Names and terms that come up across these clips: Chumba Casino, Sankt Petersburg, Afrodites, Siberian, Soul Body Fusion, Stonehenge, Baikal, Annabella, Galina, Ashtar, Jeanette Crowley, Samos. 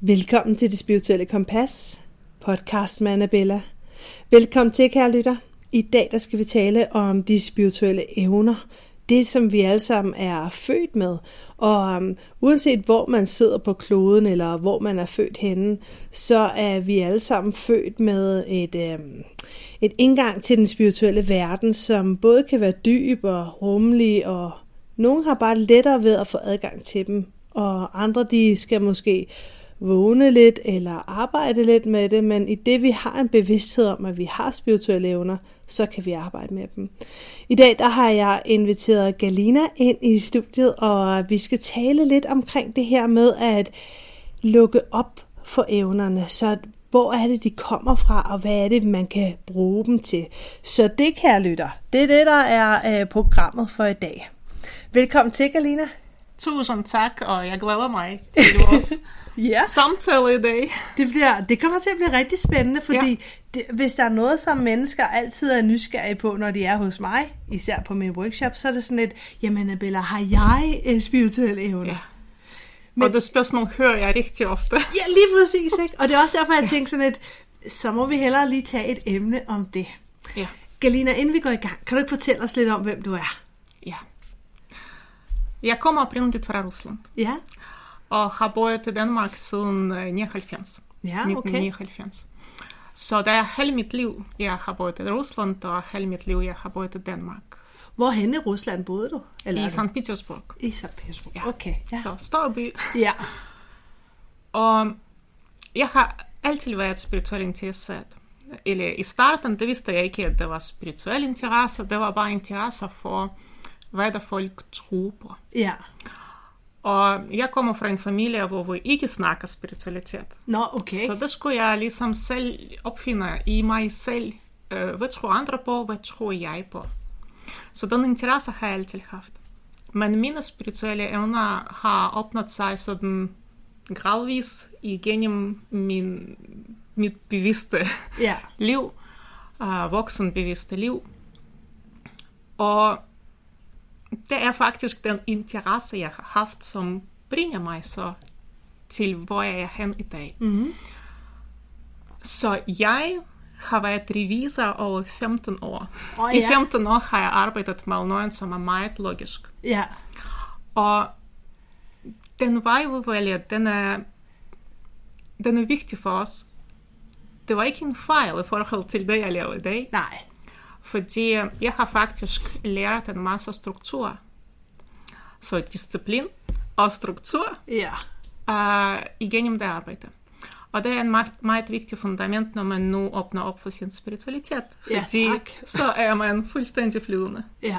Velkommen til Det Spirituelle Kompas, podcast med Annabella. Velkommen til, kære lytter. I dag der skal vi tale om de spirituelle evner. Det, som vi alle sammen er født med. Og uanset hvor man sidder på kloden, eller hvor man er født henne, så er vi alle sammen født med et indgang til den spirituelle verden, som både kan være dyb og rummelig, og nogen har bare lettere ved at få adgang til dem. Og andre, de skal måske vågne lidt eller arbejde lidt med det, men i det vi har en bevidsthed om, at vi har spirituelle evner, så kan vi arbejde med dem. I dag der har jeg inviteret Galina ind i studiet, og vi skal tale lidt omkring det her med at lukke op for evnerne, så hvor er det, de kommer fra, og hvad er det, man kan bruge dem til. Så det, kære lytter, det er det, der er programmet for i dag. Velkommen til, Galina. Tusind tak, og jeg glæder mig til vores samtale i dag. Det kommer til at blive rigtig spændende, fordi det, hvis der er noget, som mennesker altid er nysgerrige på, når de er hos mig, især på min workshop, så er det sådan et, jamen Annabella, har jeg spirituelle evner? Ja. Men, og det spørgsmål hører jeg rigtig ofte. Ja, lige præcis, ikke? Og det er også derfor, jeg tænker sådan et, så må vi hellere lige tage et emne om det. Ja. Galina, inden vi går i gang, kan du ikke fortælle os lidt om, hvem du er? Ja. Jeg kommer oprindeligt fra Rusland. Ja. Og har boet i Danmark siden 1999. Ja, okay. 1999. Så det er hele mit liv, jeg har boet i Rusland, og hele mit liv, jeg har boet i Danmark. Hvorhenne i Rusland boede du? Eller i Sankt Petersburg. I Sankt Petersburg, ja. Okay. Ja. Så stor by. Ja. Og jeg har altid været spirituelt interesseret. Eller i starten, det vidste jeg ikke, at det var spirituel interesse, det var bare interesse for, hvad der folk tror på. Ja. Og jeg kommer fra en familie, hvor vi ikke snakker spiritualitet. Nå, okay. Så det skulle jeg ligesom selv opfinde i mig selv. Hvad tror andre på? Hvad tror jeg på? Så den interesse har jeg altid haft. Men mine spirituelle evner har opnået sig sådan gradvis igennem mit bevidste liv, voksenbevidste liv. Og det er faktisk den interesse, jeg har haft, som bringer mig så til, hvor jeg er hen i dag. Mm-hmm. Så jeg har været revisor over 15 år. Oh, ja. I 15 år har jeg arbejdet med noget, som er meget logisk. Ja. Og den vej, vi vælger, den er vigtig for os. Det var ikke en fejl i forhold til det, jeg laver i dag. Nej. Fordi jeg har faktisk lært en masse struktur. Så disciplin og struktur igennem det arbejde. Og det er en meget vigtig fundament, når man nu åbner op for sin spiritualitet. Fordi så er man fuldstændig flydende. Ja.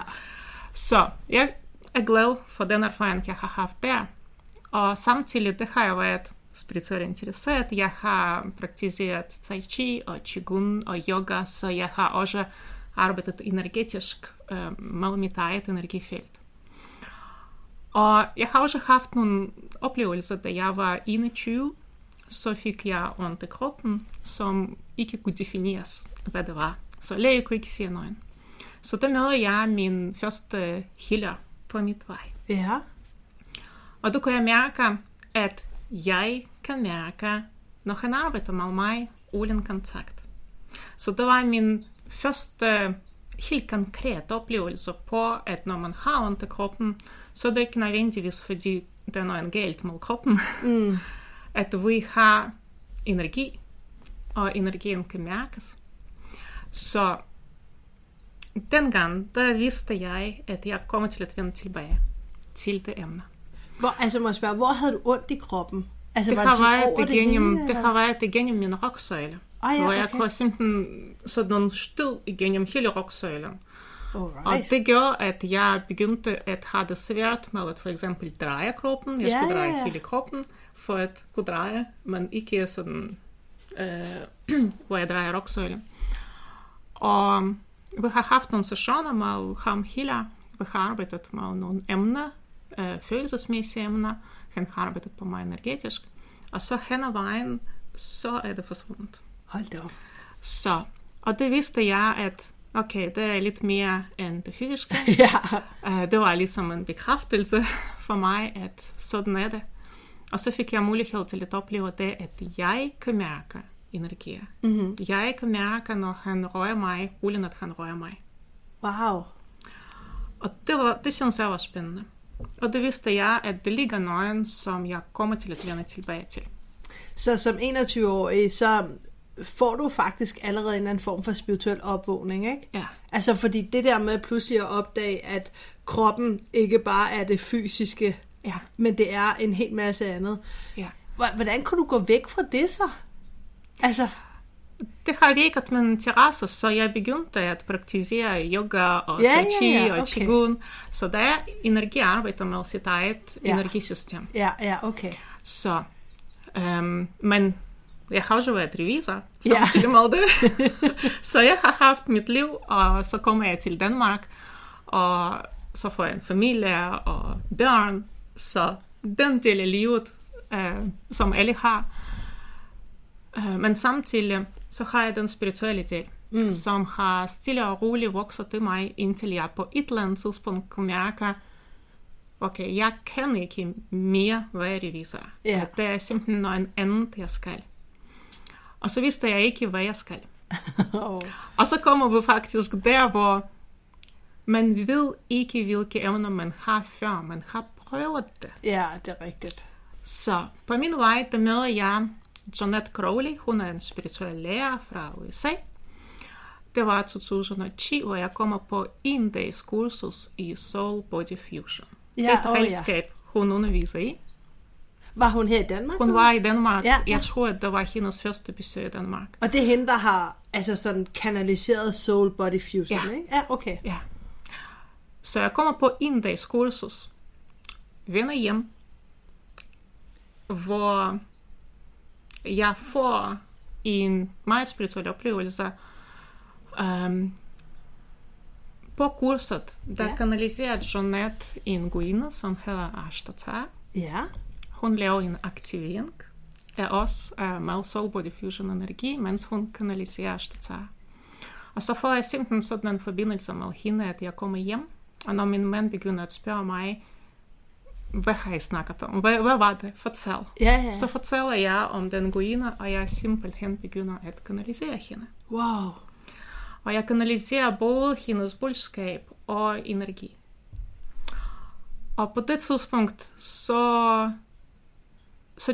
Så jeg er glad for den erfaring, jeg har haft der. Og samtidig det har jeg været spirituelt interesseret. Jeg har praktiseret tai chi og qigong og yoga, så jeg har også arbejdet energetisk med mit eget energifelt. Og jeg har også haft nogle oplevelser, da jeg var 21, så fik jeg ondt i kroppen, som ikke kunne defineres, hvad det var. Så læge kunne ikke sige noget. Så der møder jeg min første healer på mit vej. Ja. Og du kan mærke, at jeg kan mærke, når han arbejder med mig uden kontakt. Så det var min første helt konkret oplevelse på, at når man har ondt i kroppen, så det er ikke nødvendigvis, fordi der er noget galt med kroppen. Mm. at vi har energi, og energien kan mærkes. Så dengang, der vidste jeg, at jeg kommer til at vende tilbage til det emne. Altså må jeg spørge, hvor havde du ondt i kroppen? Altså, det, har været igennem min roksøjle. Ah, ja, okay. Hvor jeg kunne simpelthen sådan nogle stød igennem hele roksøjlen. Alright. Og det gør, at jeg begyndte at have det svært med at for eksempel dreje kroppen. Jeg skulle dreje hele kroppen for at kunne dreje, men ikke sådan, hvor jeg drejer roksøjlen. Og vi har haft nogle sessioner med ham healer. Vi har arbejdet med nogle emner, følelsesmæssige emner. Han har arbejdet på mig energetisk. Og så hen ad vejen, så er det forsvundet. Hold da op. Så, og det vidste jeg, at okay, det er lidt mere end det fysiske. Det var ligesom en bekræftelse for mig, at sådan er det. Og så fik jeg mulighed til at opleve det, at jeg kan mærke energi. Mm-hmm. Jeg kan mærke, når han rører mig, uden at han rører mig. Wow. Og det synes jeg var spændende. Og det vidste jeg, at det ligger nøgen, som jeg kommer til at vende tilbage til. Så som 21-årig, så får du faktisk allerede en anden form for spirituel opvågning, ikke? Ja. Altså fordi det der med pludselig at opdage, at kroppen ikke bare er det fysiske, men det er en hel masse andet. Ja. Hvordan kunne du gå væk fra det så? Altså, det har vækket min interesse, så jeg begyndte at praktisere yoga og tai chi og qigong. Så der er energiarbejde med sit eget energisystem. Okay. Så, men jeg har jo været revisor samtidig med det. Så jeg har haft mit liv, og så kommer jeg til Danmark, og så får jeg en familie og børn. Så den del af livet, som alle har. Men samtidig så har jeg den spirituelle del, som har stille og roligt vokset i mig, indtil jeg på et eller andet tidspunkt kunne mærke, okay, jeg kan ikke mere være revisor. Det er simpelthen noget andet, jeg skal. Og så vidste jeg ikke, hvad jeg skal. Og så kommer vi faktisk der, hvor man ved ikke, hvilke evner man har før. Man har prøvet det. Ja, det er rigtigt. Så på min vej, der møder jeg Jeanette Crowley, hun er en spirituel lærer fra USA. Det var 2010, og jeg kommer på en dags kursus i Soul Body Fusion. Et redskab, hun underviser i. Var hun her i Danmark? Hun var i Danmark. Jeg tror, at det var hendes første besøg i Danmark. Og det er hende, der har altså sådan kanaliseret Soul Body Fusion, ikke? Ja, okay. Ja. Så jeg kommer på en dags kursus. Vender hjem, hvor jeg får en meget spirituel oplevelse. På kurset, der kanaliserer Jeanette en guine, som hedder Ashtar. Hun laver en aktivering af os med Soul Body Fusion energi, mens hun kanaliserer Ashtar. Og så får jeg simpelthen sådan en forbindelse med hende, at jeg kommer hjem, og når min mand begynder at spørge mig, hvad har I snakket om? Hvad var det? Fortæl. Så fortæller jeg om den guine, og jeg simpelthen begynder at kanalisere hende. Wow. Og jeg kanaliserer både hendes budskab og energi. Og på det tidspunkt, så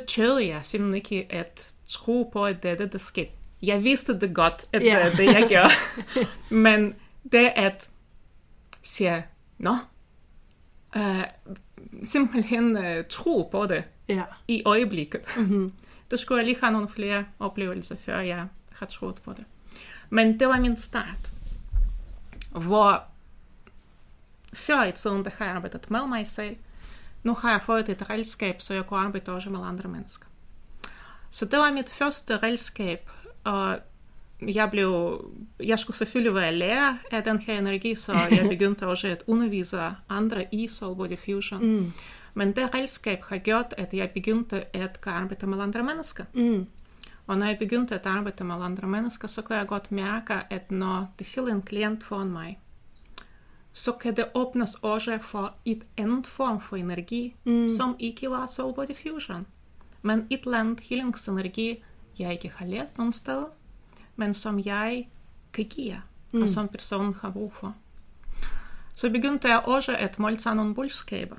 tjede jeg simpelthen ikke at tro på, at det er det, der skete. Jeg vidste det godt, at det er det, jeg gør. Men det at sige, nå, simpelthen tro på det i øjeblikket. Mm-hmm. Det skulle jeg lige have nogle flere oplevelser, før jeg har troet på det. Men det var min start, hvor før i tiden, der har jeg arbejdet med mig selv. Nu har jeg fået et redskab, så jeg kunne arbejde også med andre mennesker. Så det var mit første redskab, og jeg skulle selvfølgelig være lærer af den her energi, så jeg begyndte også at undervise andre i Soul Body Fusion. Men det redskab har gjort, at jeg begyndte at arbejde med andre mennesker. Og når jeg begyndte at arbejde med andre mennesker, så kunne jeg godt mærke, at når det sidder en klient foran mig, så kan det åbnes også for et andet form for energi, som ikke var Soul Body Fusion. Men et eller andet healingsenergi, jeg ikke har lært nogen steder, men som jeg kan give, og som personen har brug for. Så begyndte jeg også at måle sig nogle budskaber.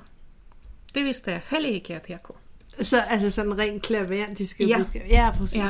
Det vidste jeg heller ikke, at jeg kunne. Så altså sådan rent klaverdiske. Ja, ja, præcis. Ja.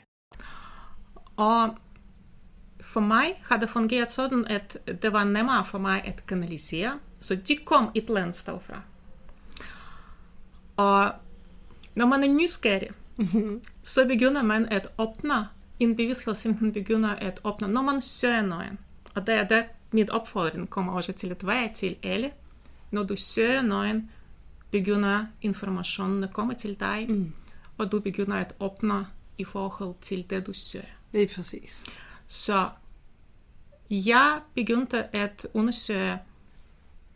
Og for mig har det fungeret sådan, at det var nemmere for mig at kanalisere. Så de kom et eller andet sted fra. Og når man er nysgerrig, så begynder man at åbne. En bevidsthed simpelthen begynder at åbne, når man søger noget. Og det er det, mit opfordring kommer også til at være til alle. Når du søger noget, begynder informationen at komme til dig. Mm. Og du begynder at åbne i forhold til det, du søger. Det er præcis. Så jeg begyndte at undersøge,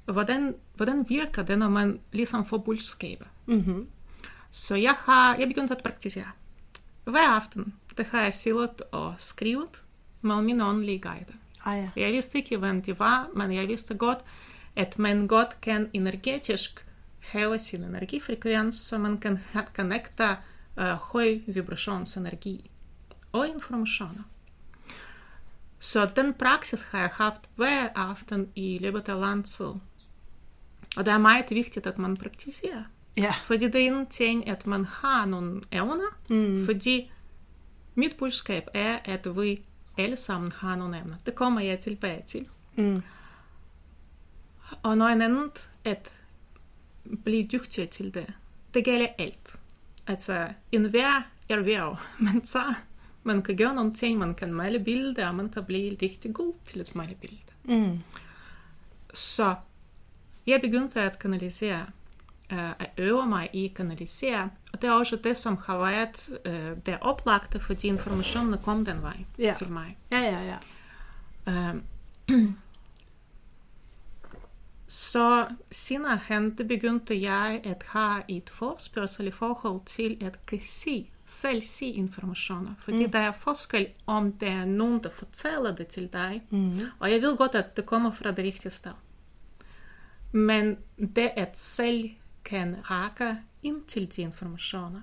hvordan virker det, når man ligesom får budskaber. Mm-hmm. Så jeg begyndte at praktisere. Hver aften, det har jeg siddet og skrevet med mine åndelige guider. Ah, ja. Jeg vidste ikke, hvem de var, men jeg vidste godt, at man godt kan energetisk have sin energifrekvens, så man kan connecte høj vibrationsenergi og informationer. Så den praksis har jeg haft hver aften i løbet af lang tid. Og det er meget vigtigt, at man praktiserer. Yeah. Fordi det er en ting, at man har nogle evner. Mm. Fordi mit budskab er, at vi alle sammen har nogle evner. Det kommer jeg tilbage til. Mm. Og noget andet, at blive dygtig til det. Det gælder alt. Altså, enhver erhverv, man tager. Man kan gøre nogle ting, man kan male billeder, og man kan blive rigtig god til at male billeder. Mm. Så jeg begyndte at kanalisere, at øve mig i kanalisere, og det er også det, som har været det oplagte, fordi informationen kom den vej til mig. Ja. Så senere hen, det begyndte jeg at have et forspørgsel i forhold til at kunne se, selv se informationer, fordi der er forskel, om der er nogen, der fortæller det til dig, og jeg ved godt, at det kommer fra det rigtige sted. Men det at selv kan række ind til de informationer,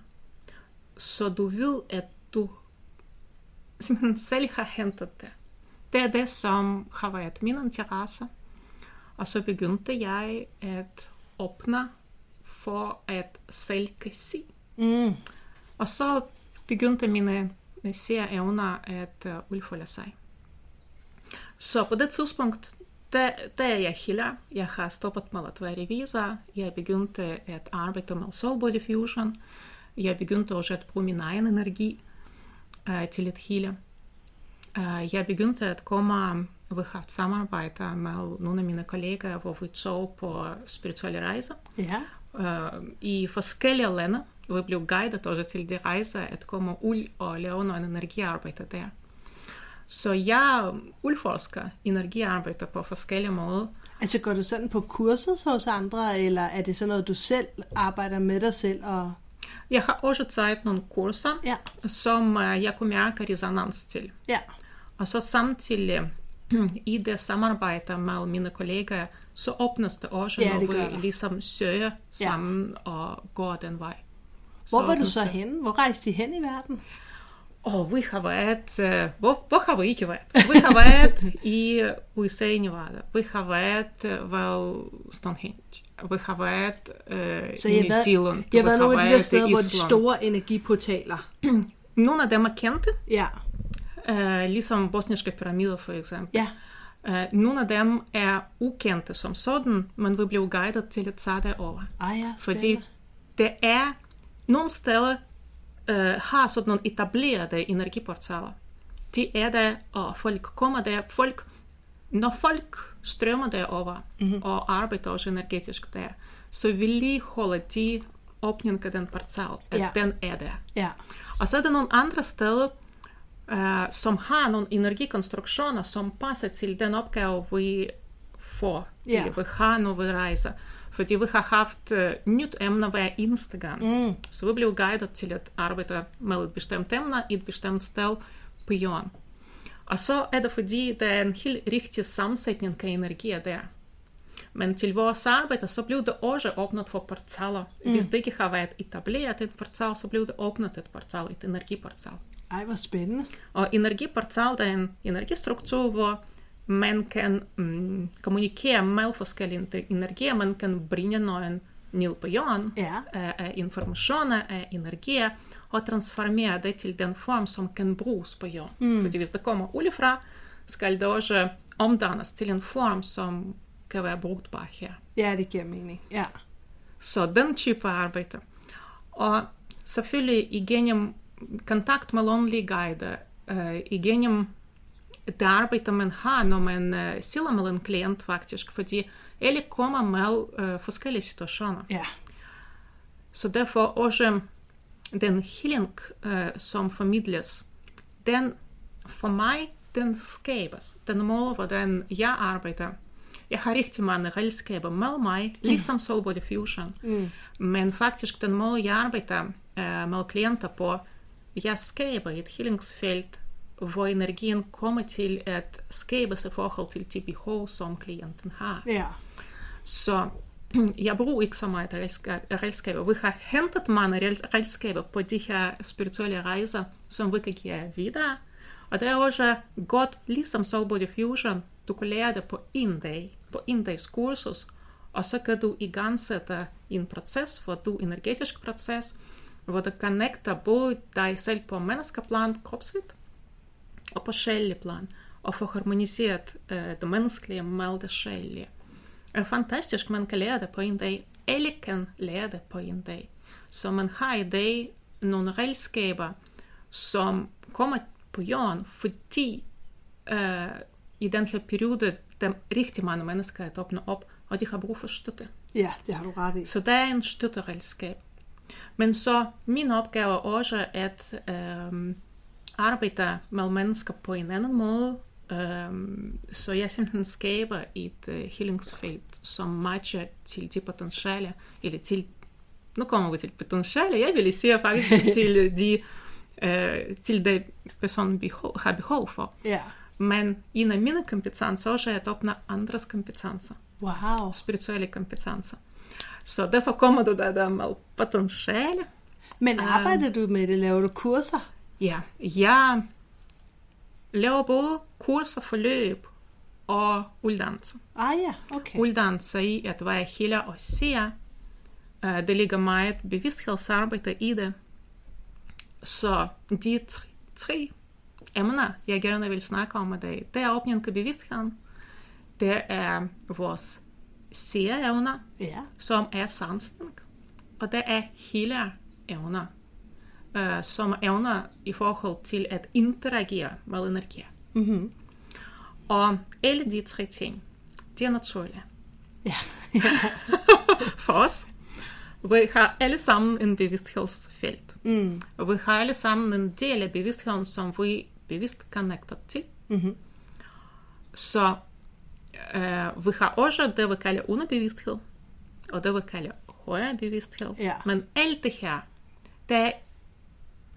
så du ved, at du simpelthen selv har hentet det. Det er det, som har været min interesse, og så begyndte jeg at åbne for at selv kan se. Mm. Og så begyndte mine seerevner at udfolde sig. Så på det tidspunkt, der er jeg healer. Jeg har stoppet med at være revisor. Jeg begyndte at arbejde med Soul Body Fusion. Jeg begyndte også at bruge min egen energi til at heale. Jeg begyndte at komme, vi har samarbejde med nogle af mine kollegaer, hvor vi tog på spirituelle rejser. Ja. I forskellige lande. Vi blev guidet også til de rejser, at komme ud og lave noget energiarbejde der. Så jeg udforsker energiarbejder på forskellige måder. Altså går du sådan på kurser hos andre, eller er det sådan noget, du selv arbejder med dig selv? Og... Jeg har også taget nogle kurser, som jeg kunne mærke resonans til. Ja. Og så samtidig i det samarbejde med mine kollegaer, så åbnes det også, når vi ligesom søger sammen og går den vej. Hvor var du så henne? Hvor rejste I hen i verden? Vi har været... Hvor har vi ikke været? Vi har været i USA i Nevada. Vi har været ved Stonehenge. Vi har været i New Zealand. Jeg har været nogle af de der steder, hvor de store energiportaler. Nogle af dem er kendte. Ja. Ligesom bosniske pyramider for eksempel. Ja. Nogle af dem er ukendte som sådan, men vi blev guidet til at tage det over. Ah ja, spændende. Fordi det er... Nogle steder har sådan nogle etablerede energiportaler. De er der, og folk kommer der. Når folk strømmer derover og arbejder også energetisk der, så vedligeholder de åbningen af den portal, at den er der. Ja. Og så er der nogle andre steder, som har nogle energikonstruktioner, som passer til den opgave, vi får, eller vi har, når vi rejser. Fordi vi har haft nyt emne hver eneste gang. Mm. Så vi blev guidet til at arbejde med et bestemt emne i et bestemt sted på jorden. Og så er det, fordi der er en helt rigtig sammensætning af energier der. Men til vores arbejde, så blev det også åbnet for portaler. Hvis det ikke har været etableret et portal, så blev det åbnet et portal, et energiportal. Ej, hvor spændende. Og energiportal, der er en energistruktur, hvor man kan kommunikere med forskellige energier, man kan bringe noget ned på jorden af informationer, af energier, og transformere det til den form, som kan bruges på jorden. Mm. Fordi hvis det kommer udefra, skal det også omdannes til en form, som kan være brugt bare her. Ja, det giver mening. Ja. Så den type arbejde. Og selvfølgelig igennem kontakt med åndelige guider, igennem det arbejde, man har, når man sidder med en klient faktisk, fordi alle kommer med forskellige situationer. Ja. Så derfor også den healing, som formidles, den for mig, den skabes. Den måde, hvordan jeg arbejder. Jeg har rigtig mange redskaber med mig, ligesom Soul Body Fusion. Mm. Men faktisk den måde, jeg arbejder med klienter på, jeg skaber et healingsfelt, hvor energien kommer til at skabes i forhold til de behov, som klienten har. Yeah. Så jeg bruger ikke så meget redskaber. Vi har hentet mange redskaber på de her spirituelle rejser, som vi kan give videre. Og det er også godt, ligesom Soul Body Fusion, du kan lære det på en dag, på en dags kursus, og så kan du igangsætte en proces, hvor du energetisk proces, hvor du connecter både dig selv på menneskeplan, kropsligt, og på sjæleplan, og få harmoniseret det menneskelige med det sjælige. Det er fantastisk, man kan lære det på en dag, eller kan lære det på en dag. Så man har i dag nogle redskaber, som kommer på jorden, fordi i den her periode, der rigtig mange mennesker at åbne op, og de har brug for støtte. Ja, det har du ret i. Så der er en støtteredskab. Men så min opgave er også at arbejde med mennesker på en anden måde, så jeg simpelthen skaber et healingsfelt, som matcher til de potentiale, eller til, nu kommer vi til potentiale, jeg vil sige faktisk til de, til de personer har behov for. Yeah. Men en af mine kompetencer også er at åbne andres kompetencer. Wow. Spirituelle kompetencer. Så derfor kommer du der med potentiale. Men arbejder du med det? Laver du kurser? Ja, jeg laver både kurser, forløb og uddannelse. Ah ja, okay. Uddannelse i at være healer og seer. Det ligger meget bevidsthedsarbejde i det. Så de tre emner, jeg gerne vil snakke om i dag, det er åbningen af bevidstheden. Det er vores seer-evner, som er sansning. Og det er healer-evner. Som evner i forhold til at interagere med energi. Mm-hmm. Og alle de tre ting, de er naturlige. Ja. For os, vi har alle sammen en bevidsthedsfelt. Mm. Vi har alle sammen en del af bevidstheden, som vi bevidst connecter til. Mm-hmm. Så vi har også det, vi kalder underbevidsthed, og det, vi kalder højere bevidsthed. Ja. Men alt det her, det er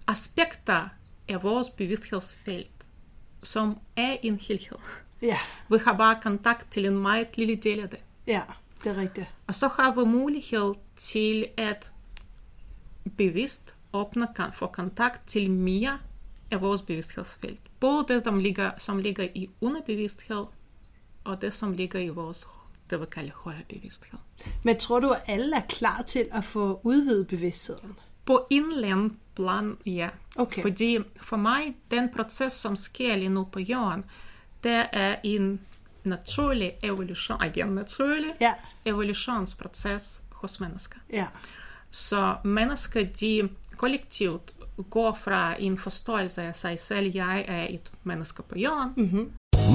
aspekter af vores bevidsthedsfelt, som er en helhed. Ja. Vi har bare kontakt til en meget lille del af det. Ja, det er rigtigt. Og så har vi mulighed til at bevidst åbne for kontakt til mere af vores bevidsthedsfelt. Både det, som ligger i underbevidsthed, og det, som ligger i vores, det vi kalder højere bevidsthed. Men tror du, at alle er klar til at få udvidet bevidstheden? På en eller anden plan, ja. Okay. Fordi for mig, den proces, som sker lige nu på jorden, det er en naturlig evolution, evolutionsproces hos mennesker. Ja. Så mennesker, de kollektivt går fra en forståelse af sig selv, jeg er et menneske på jorden. Mm-hmm.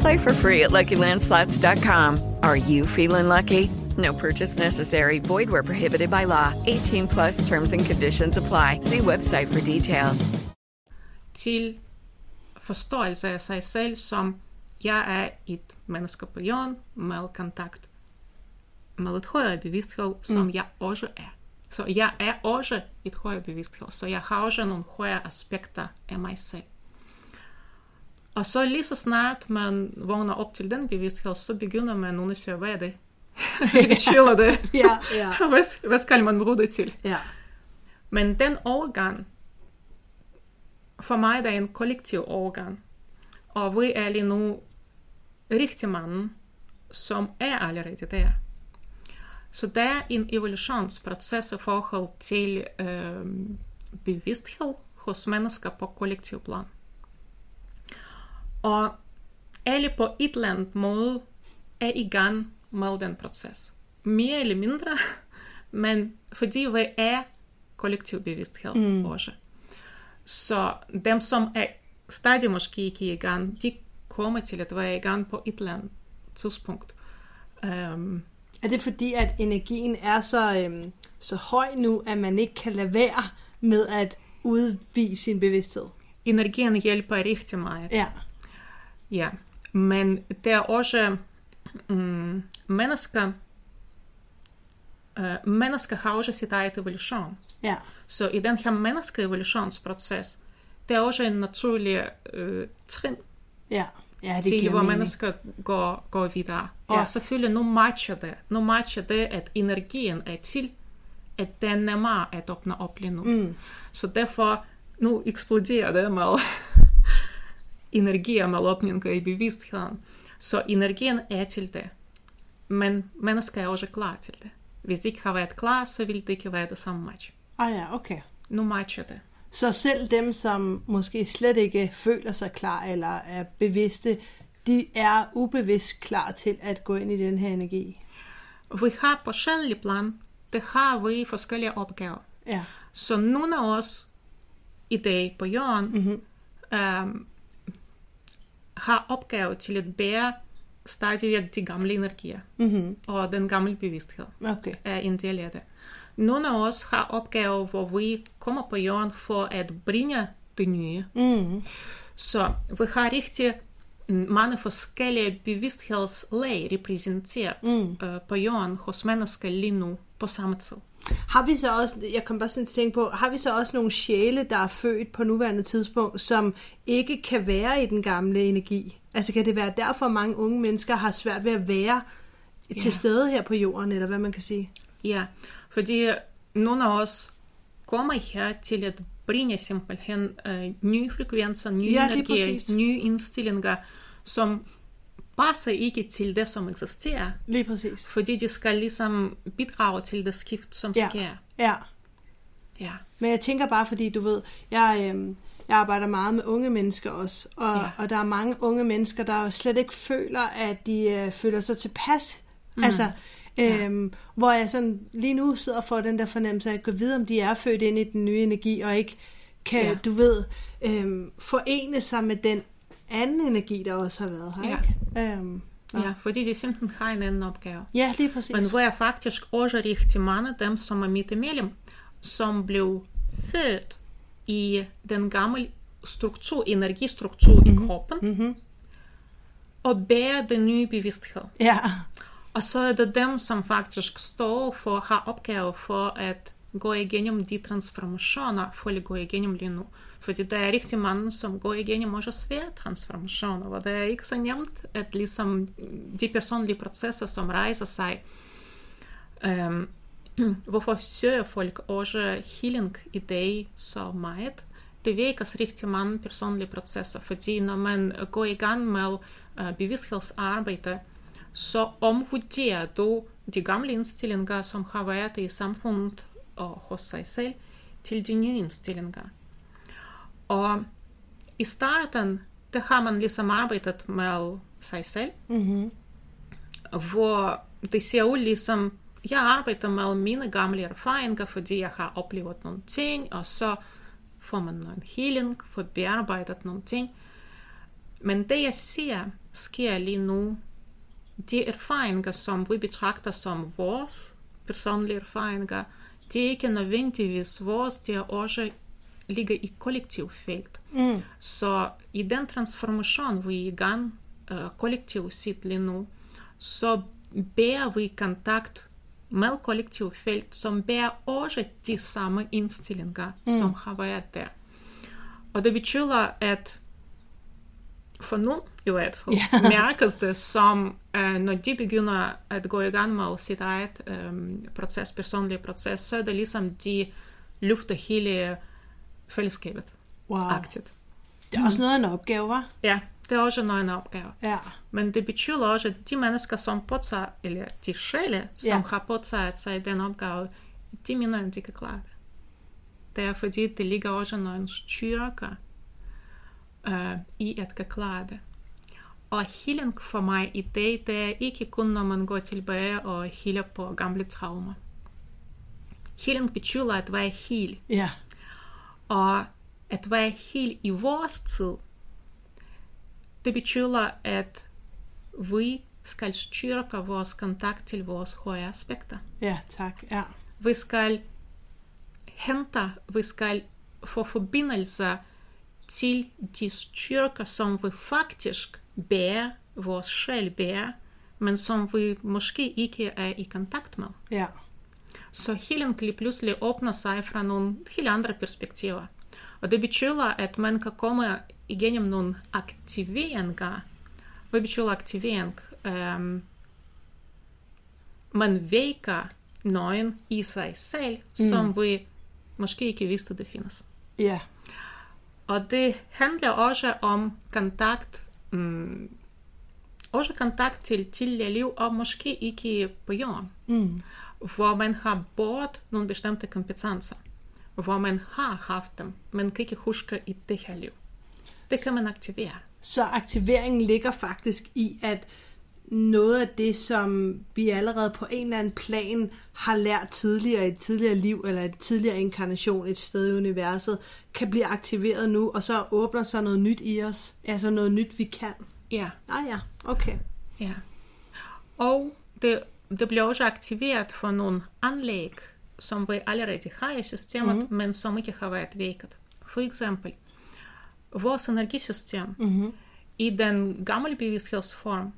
Play for free at LuckyLandSlots.com. Are you feeling lucky? No purchase necessary. Void where prohibited by law. 18 plus terms and conditions apply. See website for details. Til forståelse af sig selv som jeg er et menneske på jorden med kontakt med et højere bevidsthed, som jeg også er. Så jeg er også et højere bevidsthed, så jeg har også nogle højere aspekter af mig selv. Og så lige så snart man vågner op til den bevidsthed, så begynder man at undersøge, hvad er det? Ikke skiller det? Hvad skal man bruge det til? Yeah. Men den overgang, for mig det er en kollektiv overgang. Og vi er lige nu rigtig mange, som er allerede der. Så der er en evolutionsproces i forhold til bevidsthed hos mennesker på kollektiv plan. Og alle på et eller andet måde er i gang med den proces. Mere eller mindre, men fordi vi er kollektiv bevidsthed også. Så dem, som er stadig måske ikke i gang, de kommer til at være i gang på et eller andet tidspunkt. Er det fordi, at energien er så høj nu, at man ikke kan lade være med at udvise sin bevidsthed? Energien hjælper rigtig meget. Ja. Men der er også mennesker, mennesker har også sit eget evolution. Ja. Så i den her menneske-evolutionsproces, det er også en naturlig trin. Ja, det til, hvor mennesker går videre. Ja. Og selvfølgelig, nu matcher det, at energien er til, at det er nemmere at åbne op lige nu. Så derfor, nu eksploderer det med energi og med åbninger i bevidstheden. Så energien er til det. Men mennesker er også klar til det. Hvis de ikke har været klar, så vil det ikke være det samme match. Ja, okay. Nu matcher det. Så selv dem, som måske slet ikke føler sig klar eller er bevidste, de er ubevidst klar til at gå ind i den her energi. Vi har på sjældent plan, det har vi forskellige opgaver. Ja. Så nogle af os i dag på jorden har opgave til at bære stadigvæk de gamle energier. Og den gamle bevidsthed er en del af det. Nogle af os har opgaver, hvor vi kommer på jorden for at bringe det nye. Så vi har rigtig mange forskellige bevidsthedslag repræsenteret på jorden hos mennesker lige nu på samme tid. Har vi så også, jeg kan bare sådan tænke på, har vi så også nogle sjæle, der er født på nuværende tidspunkt, som ikke kan være i den gamle energi? Altså kan det være derfor, mange unge mennesker har svært ved at være til stede her på jorden, eller hvad man kan sige? Ja, fordi nogle af os kommer her til at bringe simpelthen nye frekvenser, nye energier, nye indstillinger, som passer ikke til det, som eksisterer. Lige præcis. Fordi de skal ligesom bidrage til det skift, som sker. Ja. Men jeg tænker bare, fordi du ved, jeg arbejder meget med unge mennesker også, og der er mange unge mennesker, der slet ikke føler, at de føler sig tilpas. Altså, hvor jeg sådan lige nu sidder for den der fornemmelse af at gå videre, om de er født ind i den nye energi og ikke kan, du ved, forene sig med den anden energi, der også har været her, ikke? Fordi de simpelthen har en anden opgave. Ja, lige præcis. Men hvor jeg faktisk også rigtig mange dem, som er midt imellem, som blev født i den gamle struktur, energistruktur i kroppen, og bærer den nye bevidsthed. Ja. Og så er det dem, som faktisk står for, har opgave for at gå igennem de transformationer, folk går igennem lige nu. Fordi der er rigtig mange, som går igennem også svære transformationer, og det er ikke så nemt, at ligesom de personlige processer, som rejser sig, hvorfor søger folk også healing i dag så meget? Det vækkes rigtig mange personlige processer, fordi når man går i gang med bevidsthedsarbejde, så omvurderer du de gamle indstillinger, som har været i samfundet og hos sig selv, til de nye indstillinger. Og i starten, der har man ligesom arbejdet med sig selv, hvor det ser ud ligesom, jeg arbejder med mine gamle erfaringer, fordi jeg har oplevet nogle ting, og så får man noget healing, får bearbejdet nogle ting. Men det, jeg ser, sker lige nu. De erfaringer, som vi betragter som vores personlige erfaringer, de er ikke nødvendigvis vores, de er også ligger i kollektivfelt. Så i den transformation, vi er i gang kollektivt set lige nu, så bærer vi kontakt med kollektivfelt, som bærer også de samme indstillinger, som har været der. Og det betyder, at for nu i hvert fald mærkes det som, når de begynder at gå i gang med sit eget proces, personlige proces, så er det ligesom, de løfter hele fællesskabet. Wow. Aktivt. Det er også noget af en opgave, hva'? Ja, det er også noget af en opgave. Ja. Men det betyder også, at de mennesker, som påtager, eller de sjæle, som har påtaget sig den opgave, de mener, at de kan klare det. Det er fordi, det ligger også nogle styrker i at kan klare det. Og healing for mig i dag, det er ikke kun, når man går tilbage og healer på gamle traumer. Healing betyder at være heal. Ja. Og at være heal i vores tid, det betyder, at vi skal styrke vores kontakt til vores høje aspekter. Ja, tak. Ja. Vi skal hente, vi skal få forbindelser til de styrker, som vi faktisk bærer, vores sjæl bærer, men som vi måske ikke er i kontakt med. Ja. Så healing lige pludselig åbner sig fra nogle helt andre perspektiver. Og det betyder, at man kan komme igennem nogle aktiveringer. Hvad betyder aktivering? Man vækker noget i sig selv, som vi måske ikke vidste, det findes. Ja. Og det handler også om kontakt, også kontakt til tidligere liv, og måske ikke på jorden. Hvor man har båret nogle bestemte kompetencer, hvor man har haft dem, men kan ikke huske i det her liv. Det kan man aktivere. Så aktiveringen ligger faktisk i, at noget af det, som vi allerede på en eller anden plan har lært tidligere i et tidligere liv, eller en tidligere inkarnation et sted i universet, kan blive aktiveret nu, og så åbner sig noget nyt i os. Altså noget nyt, vi kan. Ja. Ah ja, okay. Ja. Og det bliver også aktiveret for nogle anlæg, som vi allerede har i systemet, men som ikke har været vækket. For eksempel, vores energisystem i den gamle bevidsthedsform,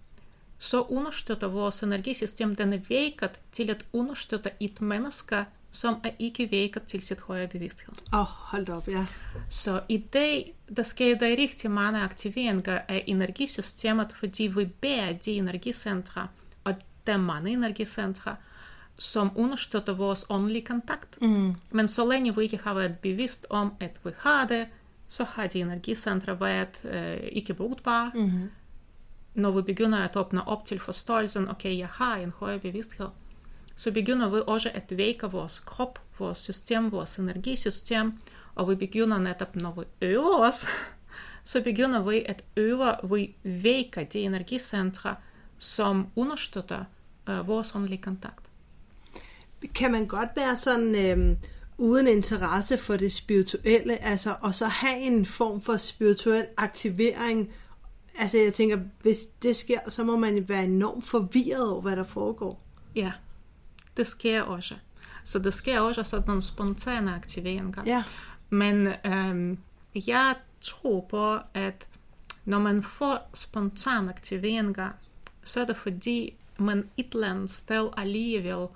så understøtter vores energisystem, den er vækket til at understøtte et menneske, som er ikke vækket til sit højere bevidsthed. Hold op, ja. Så i dag, der sker der rigtig mange aktiveringer af energisystemet, fordi vi bærer de energicentre, og der er mange energicentre, som understøtter vores åndelige kontakt. Men så længe vi ikke har været bevidst om, at vi har det, så har de energicentre været ikke brugtbare. Når vi begynder at åbne op til forståelsen, okay, jeg har en højere bevidsthed, så begynder vi også at vække vores krop, vores system, vores energisystem, og vi begynder netop, når vi øver os, så begynder vi at øve, vi vækker de energicentre, som understøtter vores åndelige kontakt. Kan man godt være sådan uden interesse for det spirituelle, altså, og så have en form for spirituel aktivering? Altså jeg tænker, hvis det sker, så må man være enormt forvirret over, hvad der foregår. Ja, det sker også. Så det sker også sådan nogle spontane aktiveringer. Ja. Men jeg tror på, at når man får spontane aktiveringer, så er det fordi, men ett land ställ alivel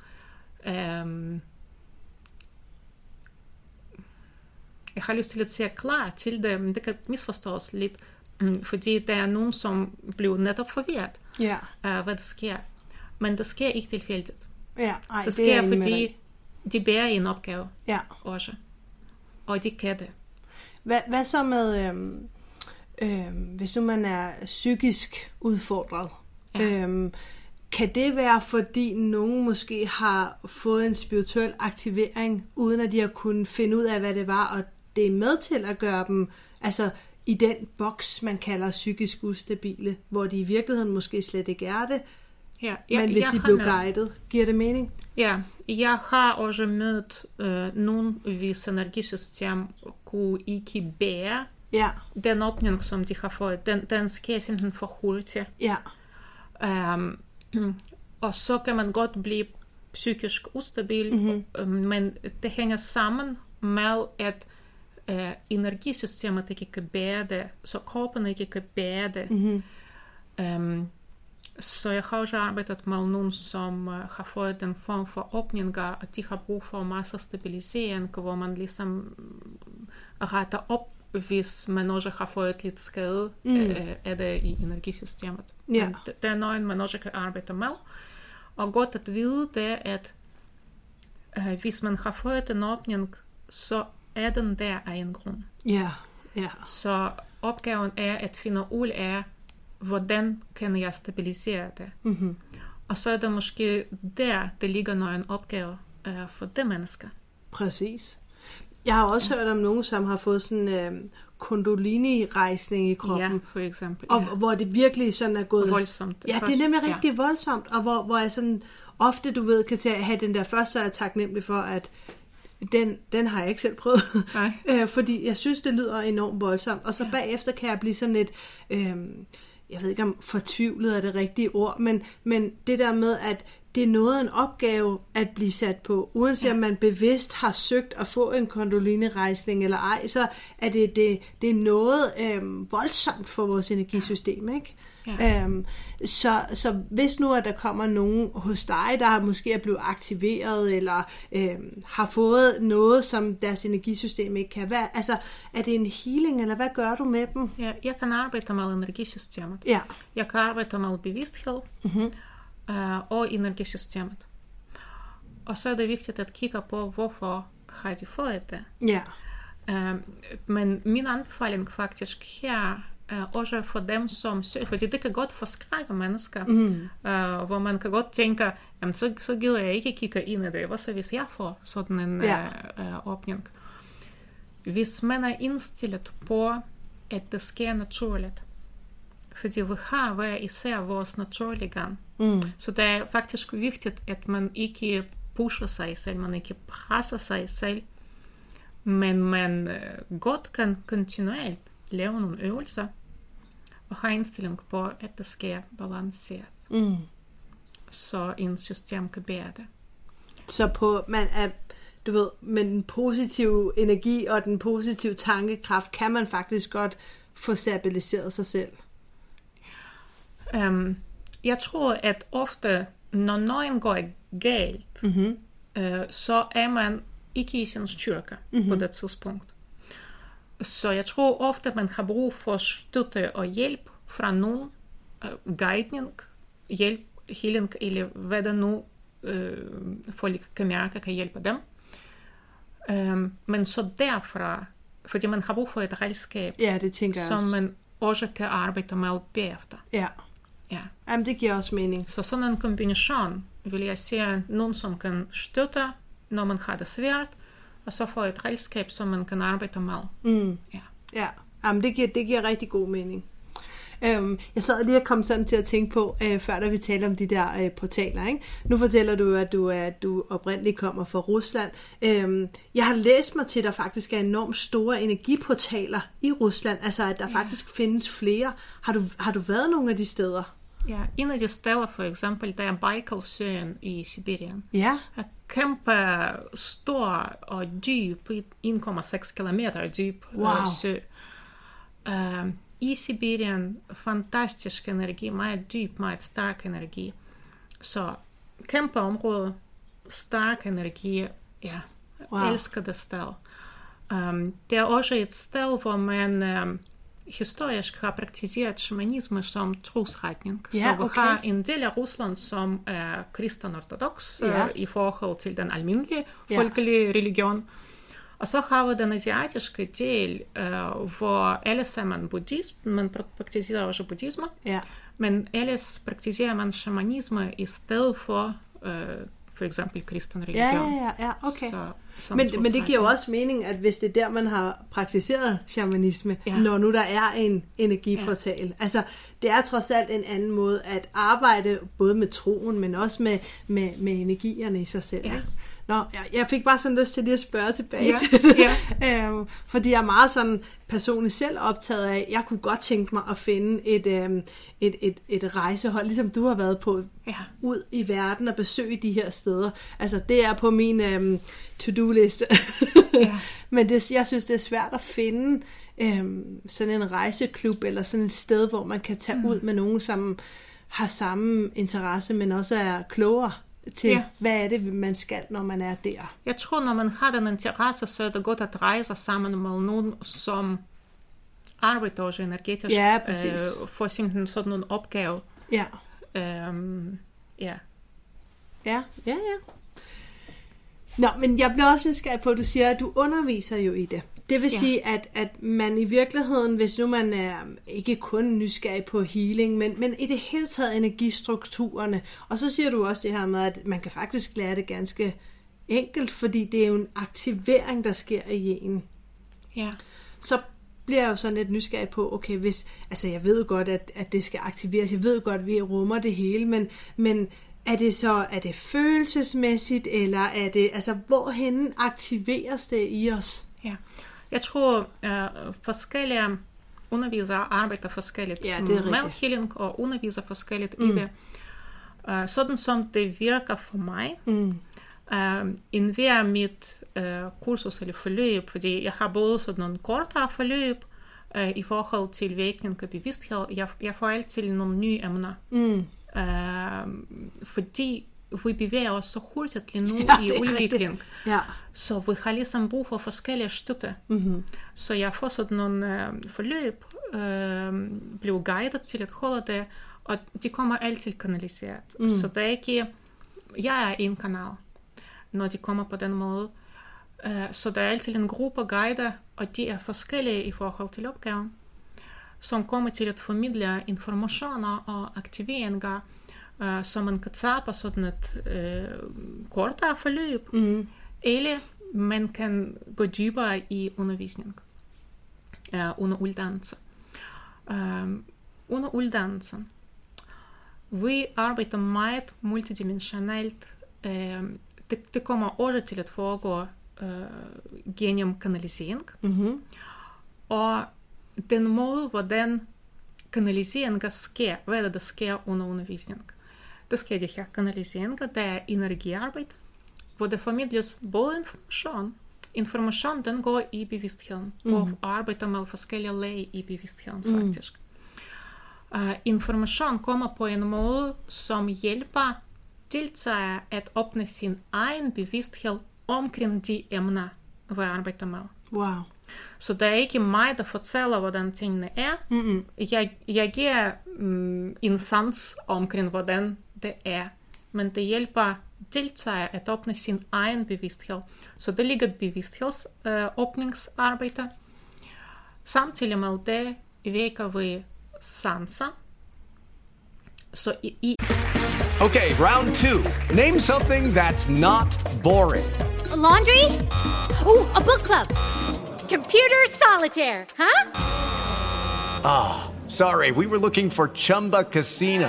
jag har lyst till att säga klar till dem, det kan missförstås lite för det är någon som blir nettopp förvirrad vad det sker, men det sker inte tillfälligt. Det sker för de bærer en opgave også, og de kan det. Hvad så med hvis nu man er psykisk udfordret? Kan det være, fordi nogen måske har fået en spirituel aktivering, uden at de har kunnet finde ud af, hvad det var, og det er med til at gøre dem altså i den boks, man kalder psykisk ustabile, hvor de i virkeligheden måske slet ikke er det, men hvis de blev guidet, giver det mening? Ja, jeg har også mødt nogen, hvis energisystem kunne ikke bære den åbning, som de har fået. Den sker simpelthen for hurtigt. Og så kan man godt blive psykisk ustabil, men det hænger sammen med, at energisystemet ikke kan bære det, så kroppen ikke kan bære det. Så jeg har også arbejdet med nogen, som har fået den form for åbninger, og de har brug for masser af stabilisering, hvor man ligesom retter op, hvis man også har fået lidt skade af det i energisystemet. Det er noget, man også kan arbejde med. Og godt at vide det, at hvis man har fået en åbning, så er den der af en grund. Så opgaven er at finde ud af, hvordan kan jeg stabilisere det? Og så er det måske der, det ligger nogle opgaver for de mennesker. Præcis. Jeg har også hørt om nogen, som har fået sådan kundalini-rejsning i kroppen. For eksempel. Og hvor det virkelig sådan er gået voldsomt. Det er nemlig rigtig voldsomt, og hvor jeg sådan ofte, du ved, kan have den der først, så er jeg taknemmelig for, at den har jeg ikke selv prøvet. Fordi jeg synes, det lyder enormt voldsomt. Og så bagefter kan jeg blive sådan lidt... jeg ved ikke om fortvivlet er det rigtige ord, men det der med, at det er noget en opgave at blive sat på, uanset om man bevidst har søgt at få en kundalini-rejsning eller ej, så er det er noget voldsomt for vores energisystem, ikke? Så hvis nu, at der kommer nogen hos dig, der måske er blevet aktiveret, eller har fået noget, som deres energisystem ikke kan være, altså er det en healing, eller hvad gør du med dem? Jeg kan arbejde med energisystemet. Jeg kan arbejde med bevidsthed og energisystemet. Og så er det vigtigt at kigge på, hvorfor har de fået det. Men min anbefaling faktisk her, også for dem, som søger, fordi det kan godt forskrække mennesker, hvor man kan godt tænke, så gider jeg ikke kigge ind i det, hvad så hvis jeg får sådan en åbning? Hvis man er indstillet på, at det sker naturligt, fordi vi har hver især vores naturlige gang, så det er faktisk vigtigt, at man ikke pusher sig selv, man ikke presser sig selv, men man godt kan kontinuerligt lave nogle øvelser og har indstilling på, at det sker balanceret. Så en system kan bære det. Så på, man er, du ved, med den positive energi og den positive tankekraft, kan man faktisk godt få stabiliseret sig selv? Jeg tror, at ofte, når noget går galt, så er man ikke i sin styrke på det tidspunkt. Så jeg tror ofte, man har brug for støtte og hjælp fra nogen, guidning, hjælp, healing, eller hvad der nu folk kan mærke, kan hjælpe dem. Men så derfra, fordi man har brug for et redskab, som man også kan arbejde med bagefter. Jamen, det giver også mening. Så sådan en kombination, vil jeg sige, nogen som kan støtte, når man har det svært, og så får et redskab, som man kan arbejde med. Jamen, det giver rigtig god mening. Jeg sad lige og kom sådan til at tænke på, før da vi talte om de der portaler, ikke? Nu fortæller du, at du oprindeligt kommer fra Rusland. Jeg har læst mig til, at der faktisk er enormt store energiportaler i Rusland, altså at der faktisk findes flere. Har du været nogle af de steder? En af de steder, for eksempel, der er Baikal Søen i Siberian. Kæmpe stor og dyb, 1,6 kilometer dyb sø. I Sibirien fantastisk energi, meget dyb, meget stærk energi. Så kæmpe område, stærk energi, ja, wow. Elsker det sted. Det er også et sted, hvor man historisk har praktiseret shamanisme som trosretning. Yeah, så vi okay. har en del af Rusland, som er kristen-ortodoks yeah. I forhold til den almindelige folkelige yeah. religion. Og så har vi den asiatiske del, hvor ellers er man buddhist, man praktiserer også buddhisme, yeah. men ellers praktiserer man shamanisme i stedet for for eksempel kristen religion. Ja, okay. Så, men det giver jo også mening, at hvis det er der, man har praktiseret shamanisme, ja. Når nu der er en energiportal. Ja. Altså, det er trods alt en anden måde at arbejde, både med troen, men også med energierne i sig selv. Ja. Nå, jeg fik bare sådan lyst til lige at spørge tilbage til det. Ja. Fordi jeg er meget sådan personligt selv optaget af, jeg kunne godt tænke mig at finde et rejsehold, ligesom du har været på, ja. Ud i verden og besøge de her steder. Altså, det er på min to-do-liste. Ja. Men det, jeg synes, det er svært at finde sådan en rejseklub, eller sådan et sted, hvor man kan tage ud med nogen, som har samme interesse, men også er klogere. Til, ja. Hvad er det, man skal, når man er der? Jeg tror, når man har den interesse, så er det godt at rejse sammen med nogen, som arbejder også energetisk for sådan en opgave. Ja. Ja. Nå, men jeg bliver også nysgerrig på, at du siger, at du underviser jo i det. Det vil sige, at man i virkeligheden, hvis nu man er ikke kun nysgerrig på healing, men i det hele taget energistrukturerne, og så siger du også det her med, at man kan faktisk lære det ganske enkelt, fordi det er jo en aktivering, der sker i en. Ja. Så bliver jeg jo sådan lidt nysgerrig på, okay, hvis, altså jeg ved godt, at det skal aktiveres, jeg ved godt, at vi rummer det hele, men er det følelsesmæssigt, eller er det, altså hvorhenne aktiveres det i os? Ja, jeg tror forskellige undervisere arbejder forskelligt med healing og underviser forskelligt i det. Sådan som det virker for mig, indvær mit kursus eller forløb, fordi jeg har både sådan nogle kortere forløb i forhold til vækning og bevidsthed. Jeg får altid nogle nye emner, fordi vi bevæger os så hurtigt lige nu i udvikling. Ja. Så vi har ligesom brug for forskellige støtte. Mm-hmm. Så jeg får sådan nogle forløb, blev guidet til at holde det, og de kommer altid kanaliseret. Så det er ikke, jeg er en kanal, når de kommer på den måde. Så der er altid en gruppe guider, og de er forskellige i forhold til opgaven, som kommer til at formidle informationer og aktiveringer, så man kan tage på sådan et kortere forløb, eller man kan gå dybere i undervisning under uddannelse. Under uddannelse. Vi arbejder meget multidimensionalt. Det kommer også til at foregå gennem kanalisering. Mm-hmm. Og den måde, hvordan kanaliseringer sker, hvad der sker under undervisning. Det sker de her kanaliseringer, der er energiarbejde, hvor der formidles både information. Information, den går i bevidstheden, og arbejder med forskellige lag i bevidstheden, faktisk. Information kommer på en måde, som hjælper deltager at åbne sin egen bevidsthed omkring de emner, vi arbejder med. Wow. Så det er ikke mig, der fortæller, hvordan tingene er. Jeg giver en sans omkring, hvordan det er. Men det hjælper deltager at åbne sin egen bevidsthed. Så det ligger bevidsthedsåbningsarbejde. Samtidig med det vækker vi sanser. Så i... Okay, round 2. Name something that's not boring. A laundry? Ooh, a book club. Computer solitaire, huh? Ah, oh, sorry. We were looking for Chumba Casino.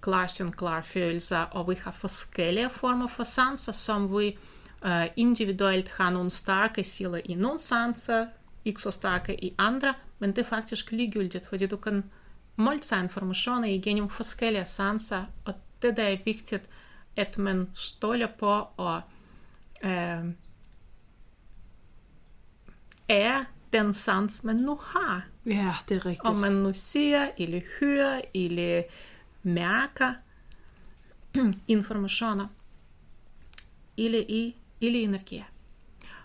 klarsynklarfølelser, og vi har forskellige former for sanser, som vi individuelt har nogle stærke sider i nogle sanser, ikke så stærke i andre, men det er faktisk ligegyldigt, fordi du kan målse informationer igennem forskellige sanser, og det der er vigtigt, at man stoler på og er den sans, man nu har. Ja, det er rigtigt. Og man nu ser, eller hører, eller mærker informationer, eller energi.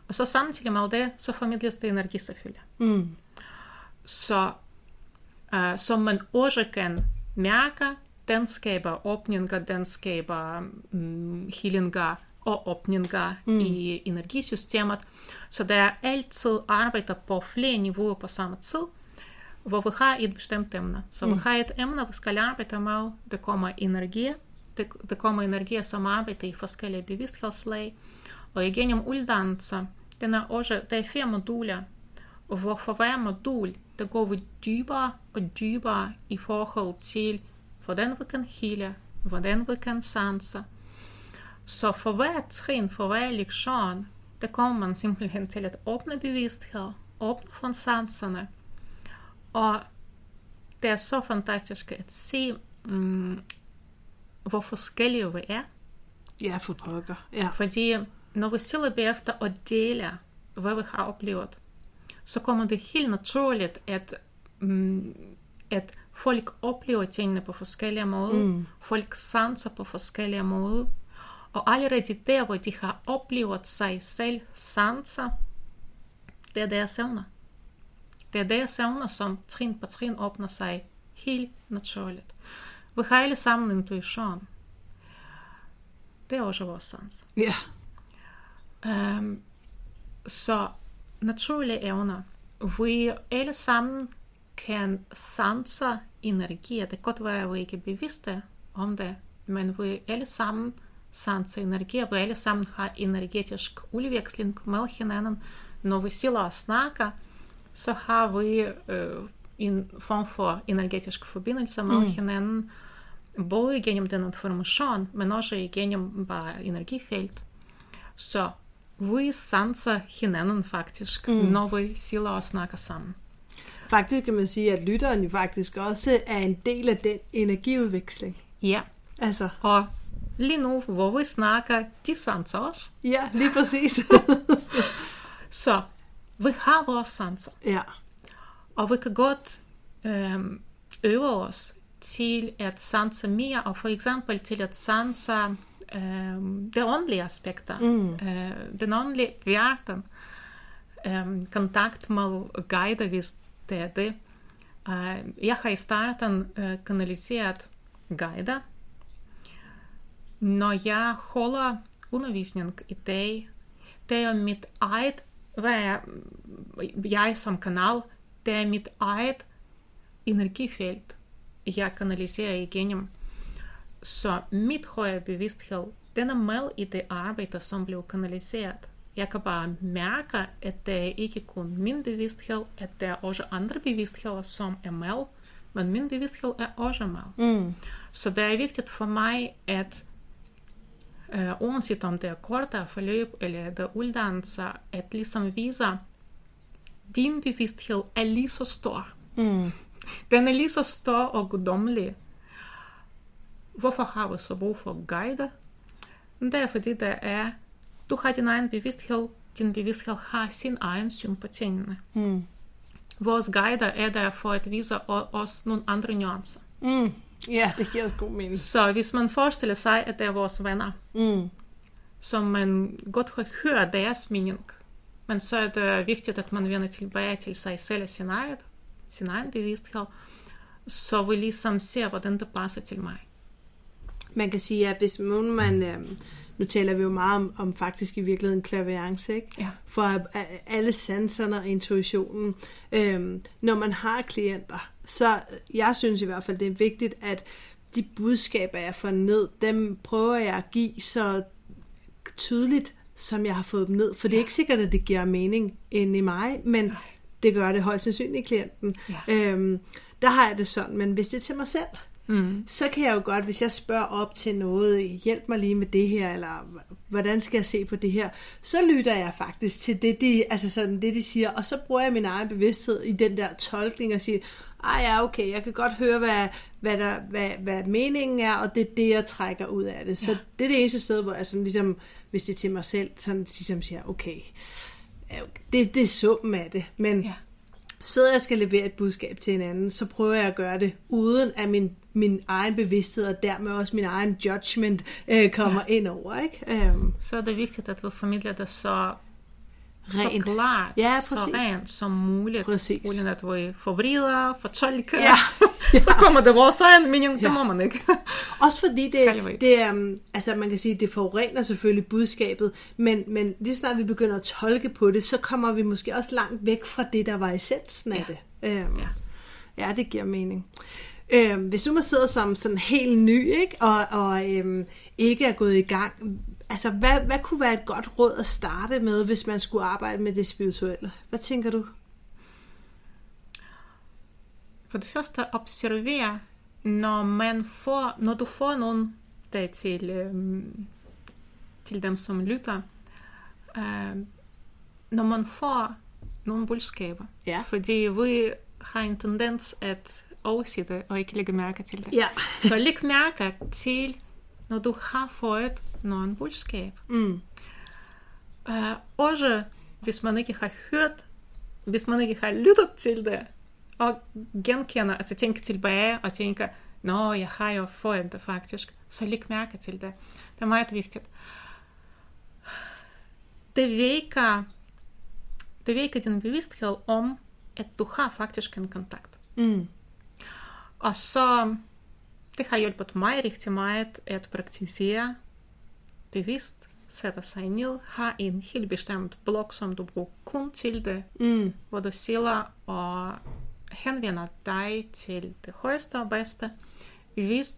Og så samtidig med det, så formidles det energi selvfølgelig. Mm. Så som man også kan mærke, den skaber åbninger, den skaber healinger og åbninger i energisystemet. Så der er altid arbejder på flere niveauer på samme tid, hvor vi har et bestemt emne. Så vi har et emne, vi skal arbejde med, det kommer energi, det kommer energi, som arbejder i forskellige bevidsthedslag, og igennem uddannelse, den er også, der er 4 moduler, hvor for hver modul, der går vi dybere og dybere i forhold til, hvordan vi kan hele, hvordan vi kan sanse. Så for hver trin, for hver lektion, der kommer man simpelthen til at åbne bevidsthed, åbne for sanserne. Og det er så fantastisk at se, hvor forskellige vi er. Ja, for pokker. Ja. Fordi når vi sidder bagefter og deler, hvad vi har oplevet, så kommer det helt naturligt, at folk oplever tingene på forskellige måder, folk sanser på forskellige måder, og allerede der, hvor de har oplevet sig selv sanser, det er deres evner. Det er deres evner, som trin på trin åbner sig helt naturligt. Vi har alle sammen intuition. Det er også vores sans. Ja. Yeah. Så naturlige evner. Vi alle sammen kan sanse energi. Det kan godt være, at vi ikke er bevidste om det, men vi alle sammen sanser energi. Vi alle sammen har energetisk udveksling med hinanden. Når vi sidder og snakker, så har vi en form for energetisk forbindelse med hinanden, både gennem den information, men også gennem bare energifelt. Så vi sanser hinanden faktisk, når vi sidder og snakker sammen. Faktisk kan man sige, at lytteren jo faktisk også er en del af den energiudveksling. Ja, altså. Og lige nu, hvor vi snakker, de sanser også. Ja, lige præcis. Så vi har vores sanser. Ja. Og vi kan godt øve os til at sanse mere, og for eksempel til at sanse de åndelige aspekter, den åndelige verden, kontakt med guider, hvis det er det. Jeg har i starten kanaliseret guider. Når jeg holder undervisning i dag, det er mit eget, hvad jeg som kanal, det er mit eget energifelt, jeg kanaliserer igennem. Så mit højere bevidsthed, den er med i det arbejde, som blev kanaliseret. Jeg kan bare mærke, at det er ikke kun min bevidsthed, at der er også andre bevidstheder, som er med, men min bevidsthed er også med. Mm. Så det er vigtigt for mig, at uanset om det er kortere forløb eller det er uddannelse, at ligesom vise, din bevidsthed er lige så stor. Mm. Den er lige så stor og guddommelig. Hvorfor har vi så brug for guider? Det er fordi, det er, du har din egen bevidsthed, din bevidsthed har sin egen syn på tingene. Mm. Vores guider er der for at vise os nogle andre nuancer. Mm. Ja, det giver god mening. Så hvis man forestiller sig, at det er vores venner, som man godt kan høre deres mening, men så er det vigtigt, at man vender tilbage til sig selv og sin egen bevidsthed, så vi ligesom ser, hvordan det passer til mig. Man kan sige, at hvis man nu taler vi jo meget om faktisk i virkeligheden clairvoyance, ikke? Ja. For alle sanserne og intuitionen. Når man har klienter, så jeg synes i hvert fald, det er vigtigt, at de budskaber, jeg får ned, dem prøver jeg at give så tydeligt, som jeg har fået dem ned. For det er ikke sikkert, at det giver mening inde i mig, men det gør det højst sandsynligt i klienten. Ja. Der har jeg det sådan, men hvis det er til mig selv, så kan jeg jo godt, hvis jeg spørger op til noget, hjælp mig lige med det her, eller hvordan skal jeg se på det her, så lytter jeg faktisk til det, de siger, og så bruger jeg min egen bevidsthed i den der tolkning og siger, ja, okay, jeg kan godt høre, hvad meningen er, og det er det, jeg trækker ud af det. Så det er det eneste sted, hvor jeg sådan ligesom, hvis det er til mig selv, sådan ligesom siger, okay, det er summen af det, men sidder jeg skal levere et budskab til hinanden, så prøver jeg at gøre det uden at min egen bevidsthed og dermed også min egen judgment kommer ind over, ikke? Så er det vigtigt, at vi formidler det så klart, så rent som muligt, uden at vi forvrider, fortolker, så kommer det vores egen mening, det må man ikke. Også fordi det man kan sige, det forurener selvfølgelig budskabet, men lige snart vi begynder at tolke på det, så kommer vi måske også langt væk fra det, der var essensen af det. Det giver mening. Hvis du må sidde som sådan helt ny, ikke? og ikke er gået i gang, altså, hvad kunne være et godt råd at starte med, hvis man skulle arbejde med det spirituelle? Hvad tænker du? For det første, observer, når du får nogen der til dem, som lytter, når man får nogle budskaber. Ja. Fordi vi har en tendens at overse det, og ikke lægge mærke til det. Ja. Så læg mærke til, når du har fået nogen budskab. Også hvis man ikke har lyttet til det, og genkender, altså tænker tilbage, og tænker, nå, jeg har jo fået det faktisk, så læg mærke til det. Det er meget vigtigt. Det vækker din bevidsthed om, at du har faktisk en kontakt. Og så det har hjulpet mig rigtig meget at praktisere bevidst, sætter sig ned, har en helt bestemt blok, som du bruger kun til det, hvor du sidder og henvender dig til det højeste og bedste. Hvis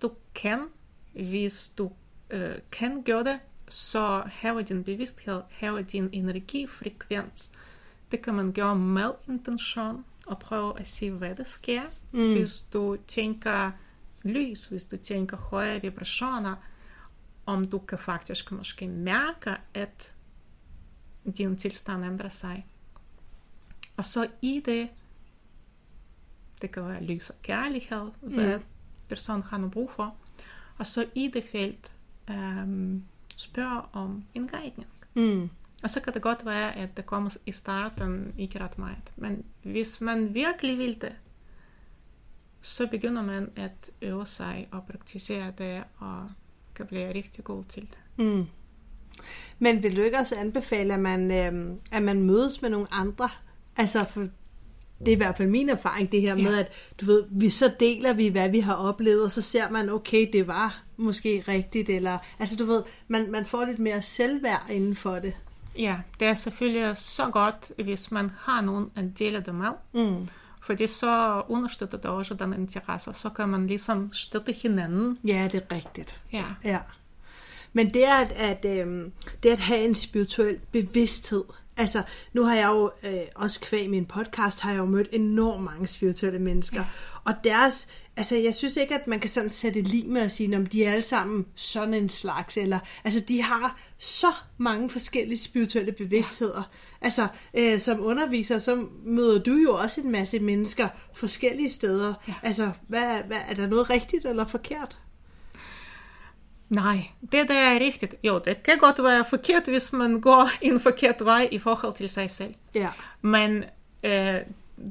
du kan gøre det, så hæver din bevidsthed, hæver din energifrekvens. Det kan man gøre med intention og prøve at se, hvad der sker. Hvis du tænker lys, hvis du tænker høje vibrationer, om du kan faktisk måske mærke, at din tilstand ændrer sig. Og så i det kan være lys og kærlighed, hvad personen har nu brug for. Og så i det felt spørger om en guidning. Og så kan det godt være, at det kommer i starten ikke ret meget. Men hvis man virkelig vil det, så begynder man at øve sig og praktisere det, og kan blive rigtig god til det. Men vil du ikke også anbefale, at man mødes med nogle andre? Altså, for det er i hvert fald min erfaring, det her med, at du ved, så deler vi, hvad vi har oplevet, og så ser man, okay, det var måske rigtigt, eller, altså du ved, man får lidt mere selvværd inden for det. Ja, det er selvfølgelig så godt, hvis man har nogen at dele det med. Fordi så understøtter det også den interesse, så kan man ligesom støtte hinanden. Ja, det er rigtigt. Ja. Men det er at have en spirituel bevidsthed. Altså, nu har jeg jo også kvæg min podcast, har jeg jo mødt enormt mange spirituelle mennesker. Og deres, altså jeg synes ikke, at man kan sådan sætte lig med at sige, om de er alle sammen sådan en slags, eller, altså de har så mange forskellige spirituelle bevidstheder. Altså, som underviser, så møder du jo også en masse mennesker forskellige steder. Altså, hvad, er der noget rigtigt eller forkert? Nej, det der er rigtigt. Jo, det kan godt være forkert, hvis man går en forkert vej i forhold til sig selv. Ja. Men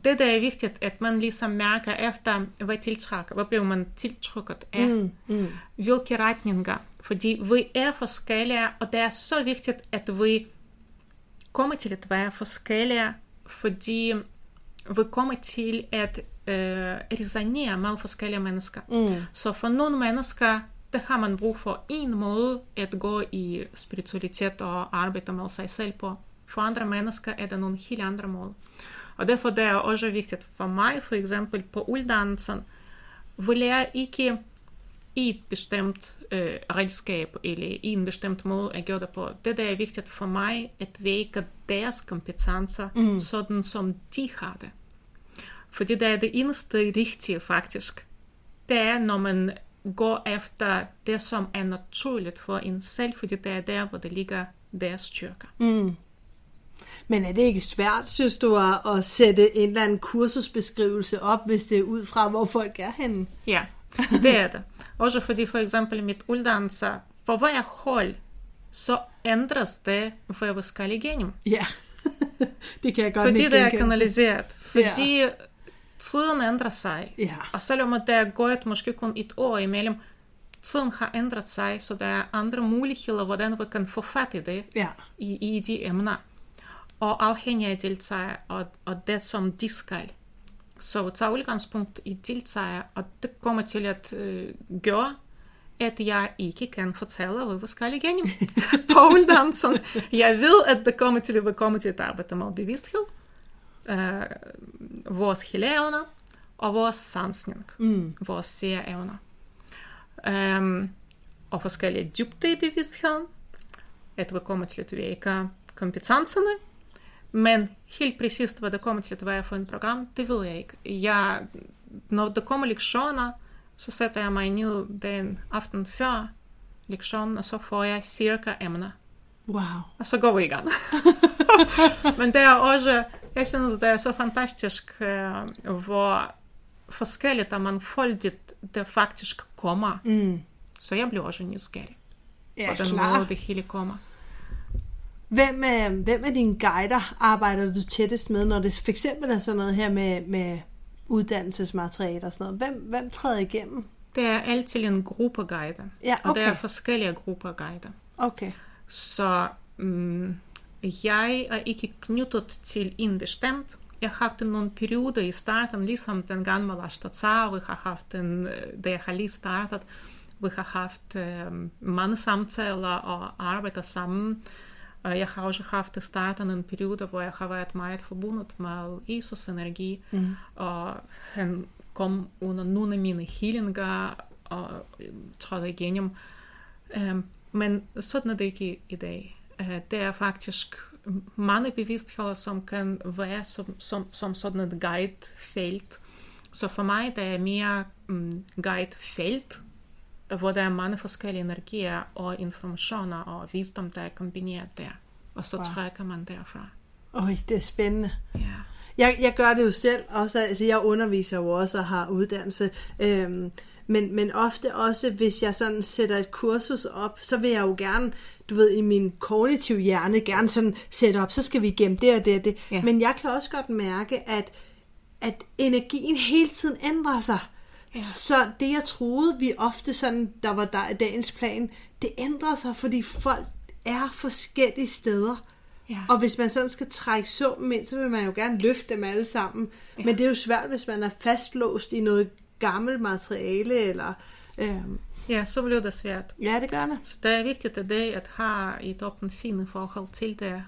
det der er vigtigt, at man ligesom mærker efter, hvad bliver man tiltrukket af? Hvilke retninger? Fordi vi er forskellige, og det er så vigtigt, at vi kommer til at være forskellige, fordi vi kommer til at resonere med forskellige mennesker. Så for nogle mennesker der har man brug for en måde at gå i spiritualitet og arbejde med sig selv på. For andre mennesker er det nogle helt andre måder. Og derfor det er også vigtigt for mig, for eksempel på uddannelsen, vi lærer ikke i et bestemt redskab eller i en bestemt måde at gøre det på. Det der er vigtigt for mig, at vække deres kompetencer, sådan som de har det. Fordi det er det eneste rigtige faktisk. Det er, når man går efter det, som er naturligt for en selv, fordi det er der, hvor det ligger deres styrker. Mm. Men er det ikke svært, synes du, at sætte en eller anden kursusbeskrivelse op, hvis det er ud fra, hvor folk er henne? Ja, det er det. Også fordi for eksempel mit uddannelse, for hver hold, så ændres det, hvad vi skal igennem. Ja, det kan jeg godt lide. Fordi det er kanaliseret. Fordi tiden ændrer sig. Ja. Og selvom der er gået måske kun et år imellem, tiden har ændret sig, så der er andre muligheder, hvordan vi kan få fat i det i de emner. Og afhængig af deltager og det, som de skal. Så vi tager udgangspunkt i deltager, og det kommer til at gøre, at jeg ikke kan fortælle, hvad vi skal igennem på uddannelsen. Jeg ved, at det kommer til at komme til at arbejde med bevidsthed, vores helevner og vores sansning, vores seerevner. Og forskellige dybde i bevidstheden, at vi kommer til at vække kompetencerne. Men helt præcist, hvad der kommer til at være for et program, det ved jeg ikke. Når der kommer lektioner, så sætter jeg mig ned den aften før lektionen, og så får jeg cirka emner. Wow. Og så går vi i gang. Men det er også, jeg synes, det er så fantastisk, hvor forskelligt og mangfoldigt det faktisk kommer. Mm. Så jeg bliver også nysgerrig. Ja, på den måde det hele kommer. Hvem af dine guider arbejder du tættest med, når det fx er sådan noget her med uddannelsesmateriale og sådan noget? Hvem træder igennem? Det er altid en gruppe guider, og der er forskellige grupper guider. Okay. Så jeg er ikke knyttet til en bestemt. Jeg har haft nogle perioder i starten, ligesom den gang med Ashtar, vi har haft da jeg har lige startet, vi har haft mange samtaler og arbejder sammen. Jeg har også haft i starten en periode, hvor jeg har været meget forbundet med Jesus-energi, og han kom under nogle af mine healinger og trådte igennem. Men sådan er det ikke i dag. Det er faktisk mange bevidstheder, som kan være som sådan et guidefelt. Så for mig der er mere guidefelt, hvor der er mange forskellige energier og informationer og visdom, der er kombineret der. Og så trækker man derfra. Det er spændende. Ja. Jeg gør det jo selv også. Altså jeg underviser jo også og har uddannelse. Men ofte også, hvis jeg sådan sætter et kursus op, så vil jeg jo gerne, du ved, i min kognitive hjerne, gerne sådan sætte op, så skal vi gemme det og det og det. Ja. Men jeg kan også godt mærke, at energien hele tiden ændrer sig. Ja. Så det, jeg troede, vi ofte sådan, der var der i dagens plan, det ændrer sig, fordi folk er forskellige steder. Ja. Og hvis man sådan skal trække summen ind, så vil man jo gerne løfte dem alle sammen. Ja. Men det er jo svært, hvis man er fastlåst i noget gammelt materiale. Eller, Ja, så bliver det svært. Ja, det gør det. Så det er vigtigt i dag at have et åbent sind i forhold til det.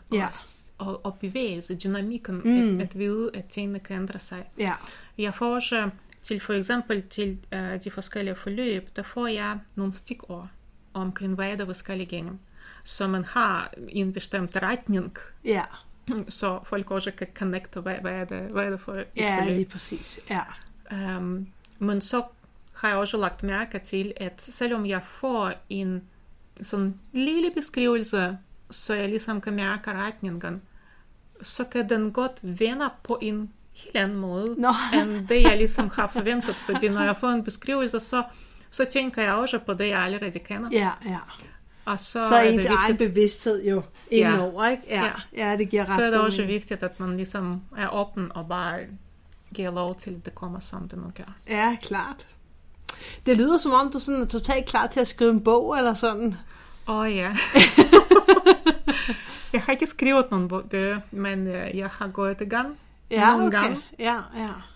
Og bevægelse, dynamikken, at vide, at tingene kan ændre sig. Ja. Jeg får også til for eksempel til de forskellige forløb, der får jeg nogle stikord omkring, hvad der vi skal igennem. Så man har en bestemt retning, så folk også kan connecte, hvad er det for et forløb. Ja, lige præcis. Ja. Men så har jeg også lagt mærke til, at selvom jeg får en sådan lille beskrivelse, så jeg ligesom kan mærke retningen, så kan den godt vende på en helt anden måde, end det jeg ligesom har forventet, fordi når jeg får en beskrivelse, så tænker jeg også på det, jeg allerede kender. Ja. Og så er ens egen bevidsthed jo indover, ikke? Ja, det giver ret. Så er det også vigtigt, at man ligesom er åben og bare giver lov til, at det kommer, som det nu gør. Ja, klart. Det lyder som om, du sådan er totalt klar til at skrive en bog eller sådan. Ja. Jeg har ikke skrevet nogen bøger, men jeg har gået i gang. Ja, okay.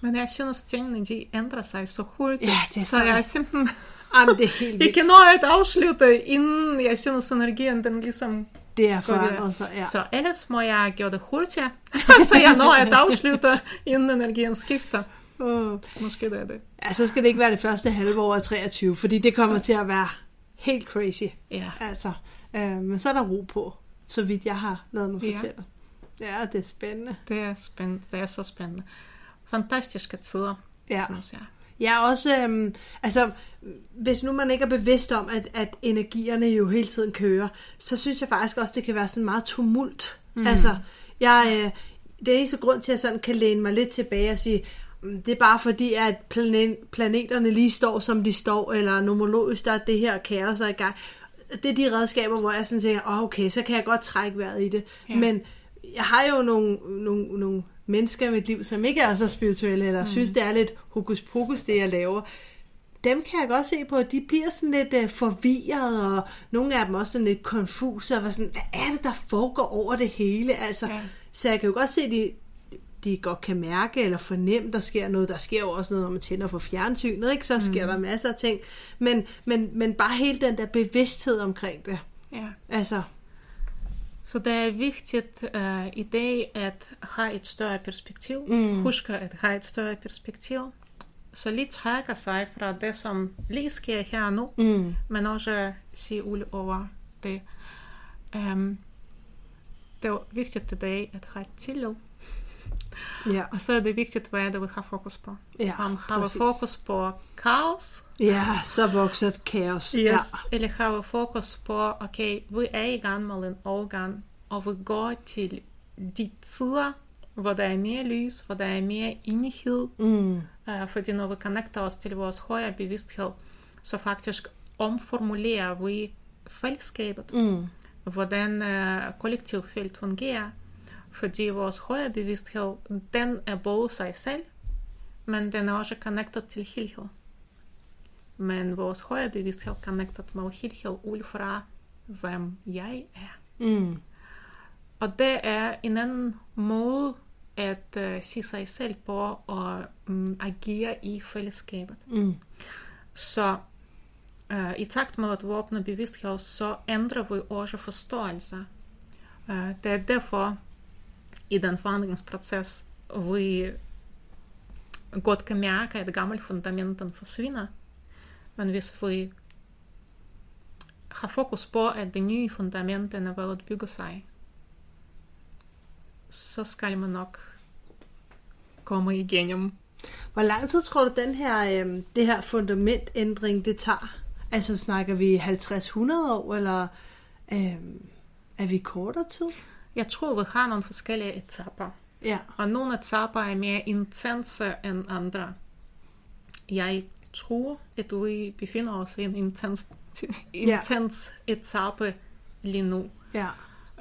Men jeg synes, tingene de ændrer sig så hurtigt, så jeg simpelthen Jamen, det er helt vildt. I kan nå at afslutte, inden jeg synes, energien den ligesom... Det er forandret, så ja. Så ellers må jeg gøre det hurtigere, så jeg når at afslutte, inden energien skifter. Måske det er det. Ja, så skal det ikke være det første halve år af 23, fordi det kommer til at være helt crazy. Ja. Altså, men så er der ro på, så vidt jeg har lavet mig fortælle. Ja, det er spændende. Det er spændende. Det er så spændende. Fantastiske tider, synes jeg. Ja, også, altså, hvis nu man ikke er bevidst om, at energierne jo hele tiden kører, så synes jeg faktisk også, det kan være sådan meget tumult. Mm. Altså, det er ikke så grund til, at jeg sådan kan læne mig lidt tilbage og sige, det er bare fordi, at planeterne lige står, som de står, eller nomologisk, der er det her kaos i gang. Det er de redskaber, hvor jeg sådan tænker, okay, så kan jeg godt trække vejret i det. Ja. Men jeg har jo nogle mennesker i mit liv, som ikke er så spirituelle, eller synes, det er lidt hokus pokus, det jeg laver, dem kan jeg godt se på, at de bliver sådan lidt forvirret, og nogle af dem også sådan lidt konfuse, og var sådan, hvad er det, der foregår over det hele? Altså, ja. Så jeg kan jo godt se, at de godt kan mærke, eller fornemme, der sker noget. Der sker jo også noget, når man tænder på fjernsynet, ikke? Så sker der masser af ting. Men bare hele den der bevidsthed omkring det. Ja. Altså... Så det er vigtigt i dag at have et større perspektiv. Husk at have et større perspektiv. Så lige trække sig fra det, som lige sker her nu, men også se ud over det. Det er vigtigt i dag at have tillid. Yeah. Og så er det vigtigt, hvad det vi har fokus på. Yeah, om har vi fokus på kaos? Ja, så vokser et kaos. Yes. Ja. Eller har vi fokus på, okay, vi er i gang med en overgang, og vi går til de tider, hvor der er mere lys, hvor der er mere enighed. Fordi når vi connecter os til vores højere bevidsthed, så faktisk omformulerer vi fællesskabet, hvordan kollektivfelt fungerer. Fordi vores højere bevidsthed, den er både sig selv, men den er også connected til helhed. Men vores højere bevidsthed connected med helhed ud fra, hvem jeg er. Og det er en anden måde at se sig selv på og agere i fællesskabet. Så i takt med at vi åbner bevidsthed, så ændrer vi også forståelse. Det er derfor, i den forandringsproces, vi godt kan mærke, at gammel fundamenten forsvinder, men hvis vi har fokus på, at de nye fundamenten er ved at bygge sig, så skal man nok komme igennem. Hvor lang tid tror du, det her fundamentændring, det tager? Altså snakker vi 50-100 år, eller er vi kortere tid? Jeg tror, vi har nogle forskellige etapper. Ja. Og nogle etapper er mere intense end andre. Jeg tror, at vi befinder os i en intens etape lige nu. Ja.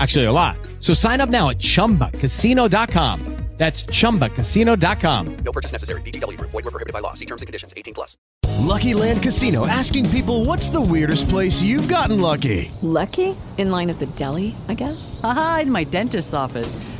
Actually, a lot. So sign up now at chumbacasino.com. That's chumbacasino.com. No purchase necessary. VGW Group. Void where prohibited by law. See terms and conditions. 18+. Lucky Land Casino asking people, "What's the weirdest place you've gotten lucky?" Lucky? In line at the deli, I guess. Aha, in my dentist's office.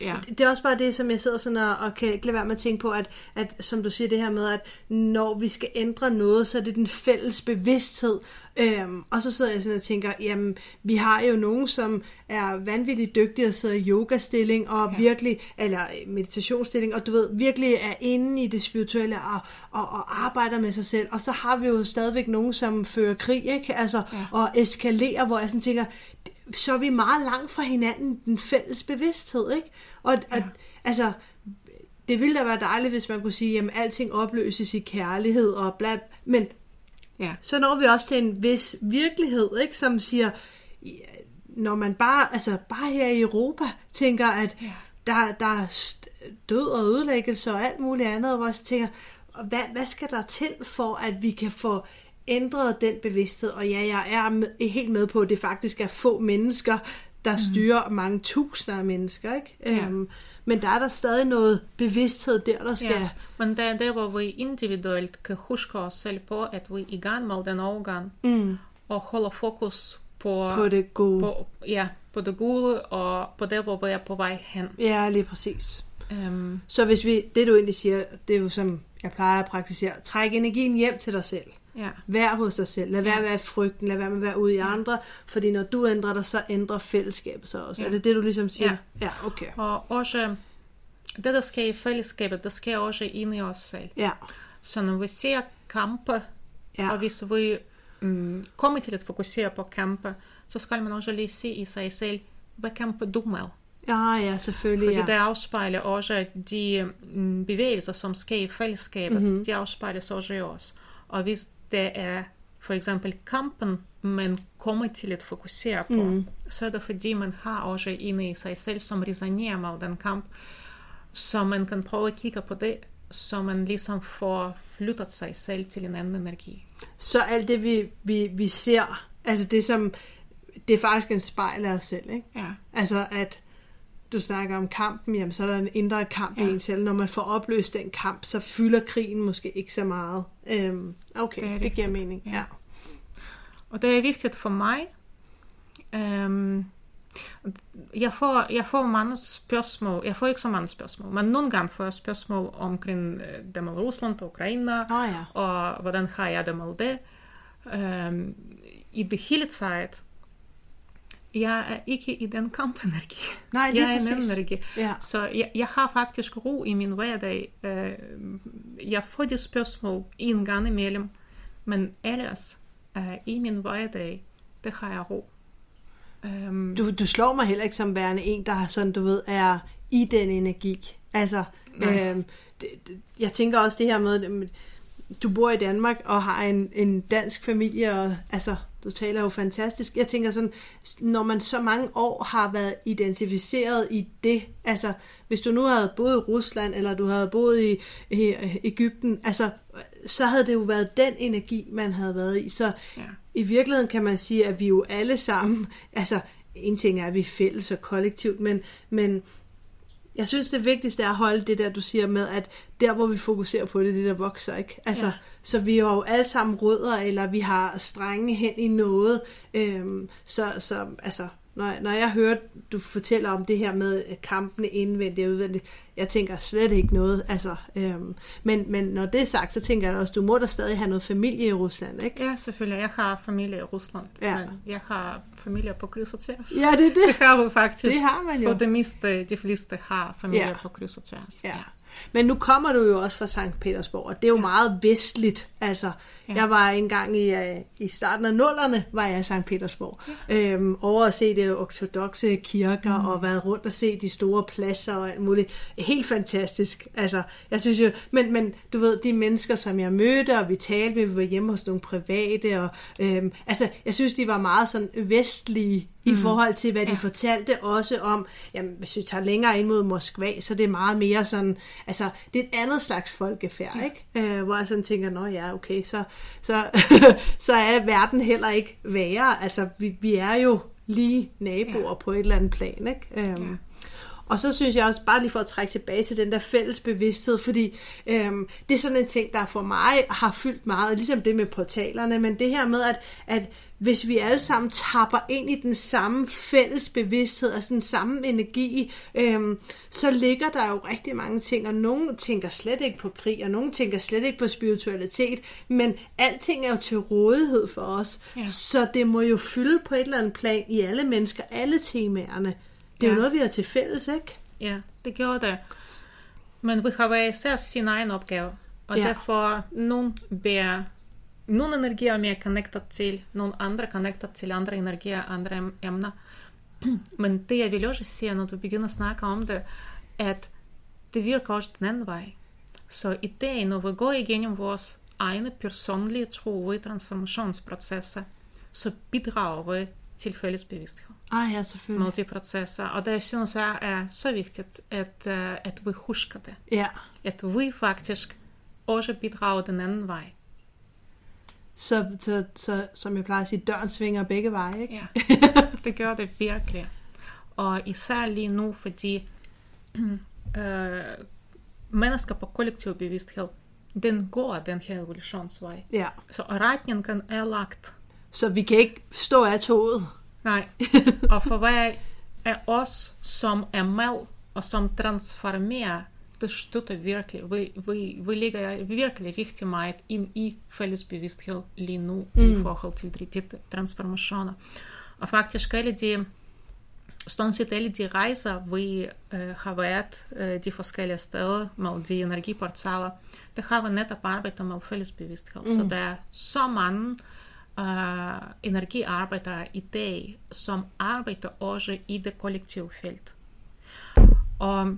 Ja. Det er også bare det, som jeg sidder sådan og kan ikke lade være med at tænke på, at som du siger det her med, at når vi skal ændre noget, så er det den fælles bevidsthed. Og så sidder jeg sådan og tænker, jamen vi har jo nogen, som er vanvittigt dygtige og sidder i yogastilling og virkelig, eller meditationsstilling, og du ved, virkelig er inde i det spirituelle og arbejder med sig selv. Og så har vi jo stadigvæk nogen, som fører krig, ikke? Altså, og eskalerer, hvor jeg sådan tænker, så er vi meget langt fra hinanden, den fælles bevidsthed, ikke? Og altså, det ville da være dejligt, hvis man kunne sige, jamen alting opløses i kærlighed og bla, men ja. Så når vi også til en vis virkelighed, ikke? Som siger, når man bare her i Europa tænker, at der er død og ødelæggelse og alt muligt andet, og også tænker, hvad skal der til for, at vi kan få ændret den bevidsthed? Og ja, jeg er helt med på, at det faktisk er få mennesker, der styrer mange tusinder af mennesker, ikke? Ja. Men der er der stadig noget bevidsthed der skal... Ja, men det er der, hvor vi individuelt kan huske os selv på, at vi i gang med den overgang, og holder fokus på det gode. På det gode, og på det, hvor vi er på vej hen. Ja, lige præcis. Så hvis vi, det du egentlig siger, det er jo som jeg plejer at praktisere, træk energien hjem til dig selv. Ja. Vær hos dig selv. Lad være med at være frygten. Lad være med at være ude i andre. Fordi når du ændrer dig, så ændrer fællesskabet sig også. Ja. Er det det, du ligesom siger? Ja, okay. Og også, det der sker i fællesskabet, det sker også inde i os selv. Ja. Så når vi ser kampe, og hvis vi kommer til at fokusere på kampe, så skal man også lige se i sig selv, hvad kampe du med? Ja, selvfølgelig. Fordi det afspejler også de bevægelser, som sker i fællesskabet. Mm-hmm. De afspejles også i os. Og hvis det er for eksempel kampen, man kommer til at fokusere på, så er det fordi, man har også inde i sig selv, som resonerer med den kamp, så man kan prøve at kigge på det, så man ligesom får flyttet sig selv til en anden energi. Så alt det, vi ser, altså det som, det er faktisk en spejl af os selv, ikke? Ja. Altså at du snakker om kampen, jamen så er der en indre kamp i en selv. Når man får opløst den kamp, så fylder krigen måske ikke så meget. Okay, det giver mening. Ja. Og det er vigtigt for mig. Jeg får mange spørgsmål. Jeg får ikke så mange spørgsmål, men nogle gange får jeg spørgsmål omkring det med Rusland og Ukraine, og hvordan har jeg det med det. I det hele taget, jeg er ikke i den kampenergi. Nej, jeg er en energi. Ja. Så jeg har faktisk ro i min hverdag. Jeg får de spørgsmål en gang imellem, men ellers i min hverdag, det har jeg ro. Du slår mig heller ikke som værende en, der har sådan, du ved, er i den energi. Altså, jeg tænker også det her med, du bor i Danmark og har en dansk familie, og altså... Du taler jo fantastisk. Jeg tænker sådan, når man så mange år har været identificeret i det, altså hvis du nu havde boet i Rusland, eller du havde boet i Egypten, altså så havde det jo været den energi, man havde været i. Så i virkeligheden kan man sige, at vi jo alle sammen, altså en ting er, at vi er fælles og kollektivt, men jeg synes det vigtigste er at holde det der, du siger med, at der hvor vi fokuserer på det, det der vokser, ikke? Altså, så vi er jo alle sammen rødder, eller vi har strenge hen i noget. Så altså, når jeg hører, du fortæller om det her med kampene indvendigt og udvendigt, jeg tænker slet ikke noget. Altså, men når det er sagt, så tænker jeg også, du må da stadig have noget familie i Rusland, ikke? Ja, selvfølgelig. Jeg har familie i Rusland. Ja. Jeg har familie på kryds og tværs. Ja, det er det. Det har vi faktisk. Det har man jo. For det meste, de fleste har familie på kryds og tværs. Ja. Men nu kommer du jo også fra Sankt Petersburg, og det er jo meget vestligt. Altså, jeg var engang i starten af 00'erne, var jeg i Sankt Petersburg. Over at se det ortodokse kirker, og været rundt og se de store pladser og alt muligt. Helt fantastisk. Altså, jeg synes jo, men du ved, de mennesker, som jeg mødte, og vi talte med, vi var hjemme hos nogle private, og altså, jeg synes, de var meget sådan vestlige, i forhold til, hvad de fortalte også om, jamen, hvis vi tager længere ind mod Moskva, så det er meget mere sådan, altså, det er et andet slags folkefærd, ikke? Hvor jeg sådan tænker, nå ja, okay, så så er verden heller ikke værre, altså, vi er jo lige naboer på et eller andet plan, ikke? Og så synes jeg også, bare lige for at trække tilbage til den der fælles bevidsthed, fordi det er sådan en ting, der for mig har fyldt meget, ligesom det med portalerne, men det her med, at hvis vi alle sammen tapper ind i den samme fælles bevidsthed og sådan den samme energi, så ligger der jo rigtig mange ting, og nogen tænker slet ikke på krig, og nogen tænker slet ikke på spiritualitet, men alting er jo til rådighed for os, så det må jo fylde på et eller andet plan i alle mennesker, alle temaerne. Det er jo noget, vi har til fælles, ikke? Ja, det gjorde det. Men vi har været især sin egen opgave. Og derfor, nogle energier er mere connected til, nogle andre connected til andre energier, andre emner. Men det, jeg vil også sige, når du begynder at snakke om det, at det virker også den anden vej. Så i dag, når vi går igennem vores egne personlige troede transformationsprocesser, så bidrager vi til fælles bevidsthed. Ja, selvfølgelig. Med de processer. Og det, jeg synes, er så vigtigt, at vi husker det. Ja. At vi faktisk også bidrager den anden vej. Så som jeg plejer at sige, døren svinger begge veje, ikke? Ja, det gør det virkelig. Og især lige nu, fordi mennesker på kollektiv bevidsthed, den går den her evolutionsvej. Ja. Så retningen er lagt. Så vi kan ikke stå af toget. Nej. Og for hver af os, som er med og som transformerer, det støtter virkelig. Vi ligger virkelig rigtig meget ind i fælles bevidsthed lige nu i forhold til de transformationer. Og faktisk alle de rejser, vi har været de forskellige steder med de energiportaler, der har vi netop arbejdet med fælles bevidsthed. Så der er så mange energiarbejdere i dag, som arbejder også i det kollektive felt. Og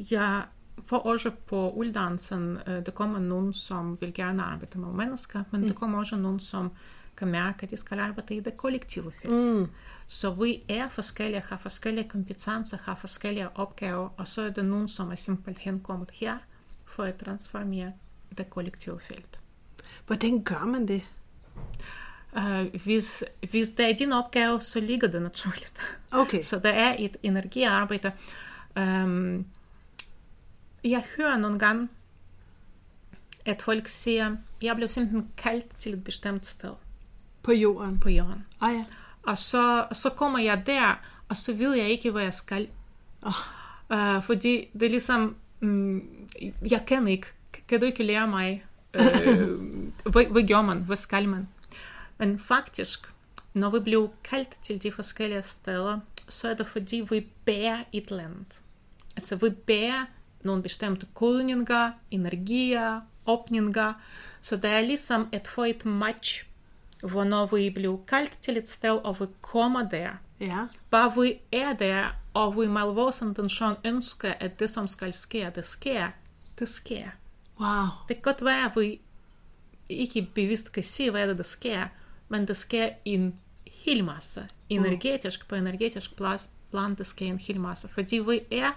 jeg får også på uddannelsen, der kommer nogen, som vil gerne arbejde med mennesker, men der kommer også nogen, som kan mærke, at de skal arbejde i det kollektive felt. Så vi er forskellige, har forskellige kompetencer, har forskellige opgaver, og så er der nogen, som er simpelthen kommet her for at transformere det kollektive felt. Hvordan gør man det? Hvis det er din opgave, så ligger det naturligt. Okay. Så der er et energiarbejde. Jeg hører nogle gange, at folk siger, jeg blev simpelthen kaldt til et bestemt sted. På jorden. Ah, ja. Og så kommer jeg der, og så ved jeg ikke, hvad jeg skal. Fordi det er ligesom, jeg kan ikke. Kan du ikke lære mig? Hvad gør man? Hvad skal man? Men faktisk, når vi bliver kaldt til de forskellige steder, så er det fordi, vi bærer et land. Altså, vi bærer nogle bestemte kodninger, energier, åbninger. Så det er ligesom at få et match, hvornår vi bliver kaldt til et sted, og vi kommer der. Ja. Bare vi er der, og vi med vores intention ønsker, at det, som skal ske, det sker. Wow. Det kan godt være, at vi ikke bevidst kan se, hvad der sker, men det sker en hel masse. På energetisk plan, det sker en hel masse. Fordi vi er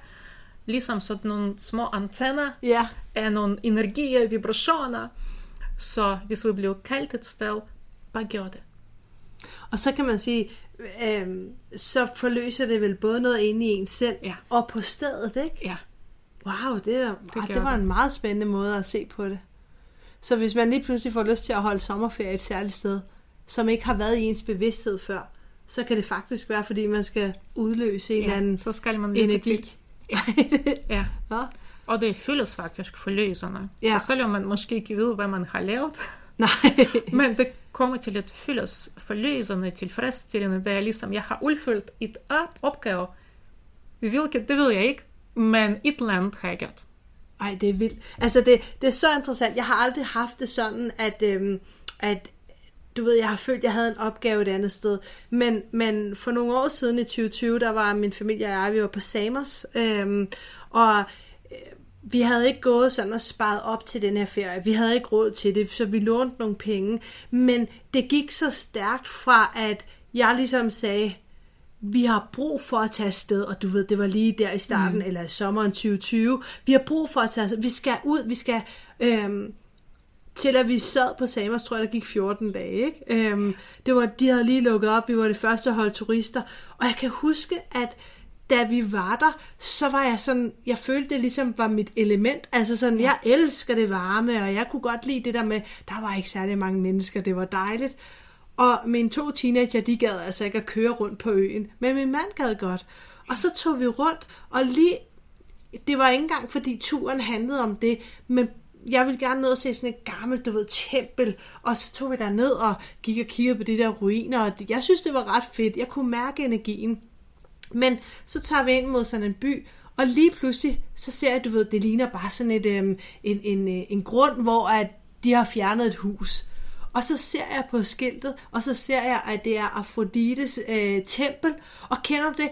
ligesom sådan nogle små antenner, af nogle energier, vibrationer. Så hvis vi bliver kaldt et sted, bare gør det. Og så kan man sige, så forløser det vel både noget inde i en selv, og på stedet, ikke? Ja. Wow, det var en meget spændende måde at se på det. Så hvis man lige pludselig får lyst til at holde sommerferie et særligt sted, som ikke har været i ens bevidsthed før, så kan det faktisk være, fordi man skal udløse en anden så skal man energi. Ja. Ja. Og det føles faktisk forløsende. Ja. Så selvom man måske ikke ved, hvad man har lavet, men det kommer til at føles forløsende, tilfredsstillende. Det er ligesom, jeg har udfyldt et opgave, hvilket det ved jeg ikke, men et eller andet har jeg gjort. Ej, det er vildt. Altså, det er så interessant. Jeg har aldrig haft det sådan, at du ved, jeg har følt, at jeg havde en opgave et andet sted. Men for nogle år siden i 2020, der var min familie og jeg, vi var på Samos, og vi havde ikke gået sådan og sparet op til den her ferie. Vi havde ikke råd til det, så vi lånte nogle penge. Men det gik så stærkt fra, at jeg ligesom sagde, vi har brug for at tage afsted, og du ved, det var lige der i starten, eller i sommeren 2020, vi har brug for at tage afsted, vi skal ud, til at vi sad på Samos, tror jeg, der gik 14 dage, ikke? De havde lige lukket op, vi var det første hold turister, og jeg kan huske, at da vi var der, så var jeg sådan, jeg følte det ligesom var mit element, altså sådan, jeg elsker det varme, og jeg kunne godt lide det der med, der var ikke særlig mange mennesker, det var dejligt. Og mine 2 teenager, de gad altså ikke at køre rundt på øen. Men min mand gad godt. Og så tog vi rundt, og lige, det var ikke engang, fordi turen handlede om det, men jeg ville gerne ned og se sådan et gammelt, du ved, tempel. Og så tog vi derned og gik og kiggede på de der ruiner, og jeg synes, det var ret fedt. Jeg kunne mærke energien. Men så tager vi ind mod sådan en by, og lige pludselig, så ser jeg, du ved, det ligner bare sådan en grund, hvor at de har fjernet et hus. og så ser jeg på skiltet, og så ser jeg, at det er Afrodites tempel, og kender det,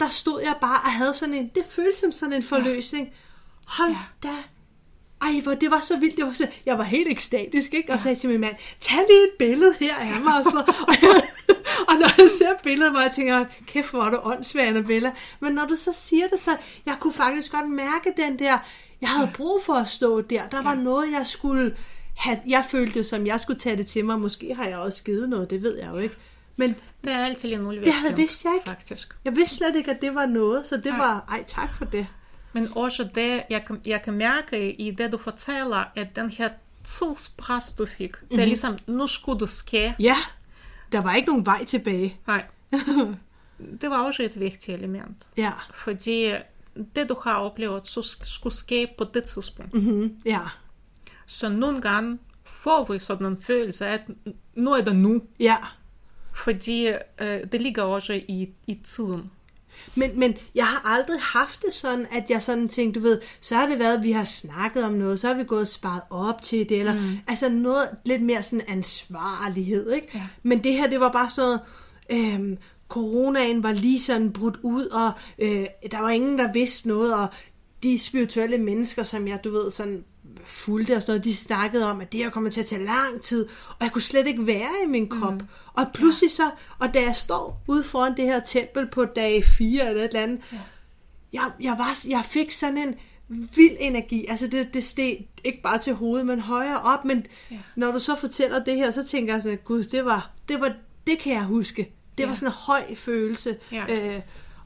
der stod jeg bare og havde sådan en, det føltes som sådan en forløsning. Hold da, ej, hvor det var så vildt, jeg var helt ekstatisk, ikke? Og sagde til min mand, tag lige et billede her af mig, og når jeg ser billedet, hvor jeg tænker, kæft, hvor er du åndssvær, Annabella. Men når du så siger det, så jeg kunne faktisk godt mærke den der, jeg havde brug for at stå der. Der var noget, jeg skulle have, jeg følte som, jeg skulle tage det til mig. Måske har jeg også givet noget, det ved jeg jo ikke. Men det er altid en mulighed. Det vidste jeg ikke. Faktisk. Jeg vidste slet ikke, at det var noget, så det var, ej, tak for det. Men også det, jeg kan mærke i det, du fortæller, at den her tidspres, du fik, det er ligesom, nu skulle du ske. Ja, der var ikke nogen vej tilbage. Nej. Det var også et vigtigt element. Ja. Fordi det, du har oplevet, så skulle ske på det tidspunkt. Mm-hmm. Ja. Så nogle gange får vi sådan en følelse af, at nu er det nu. Ja. Fordi det ligger også i tiden. Men jeg har aldrig haft det sådan, at jeg sådan tænkte, du ved, så har det været, at vi har snakket om noget, så har vi gået og sparet op til det, eller altså noget lidt mere sådan ansvarlighed, ikke? Ja. Men det her, det var bare sådan coronaen var lige sådan brudt ud, og der var ingen, der vidste noget, og de spirituelle mennesker, som jeg, du ved, sådan fulgte og sådan noget, de snakkede om, at det her kommer til at tage lang tid, og jeg kunne slet ikke være i min krop. Mm. Og pludselig så, og da jeg står ude foran det her tempel på dag 4 eller et eller andet, jeg fik sådan en vild energi, altså det steg ikke bare til hovedet, men højere op, men når du så fortæller det her, så tænker jeg sådan, gud, det kan jeg huske. Det var sådan en høj følelse,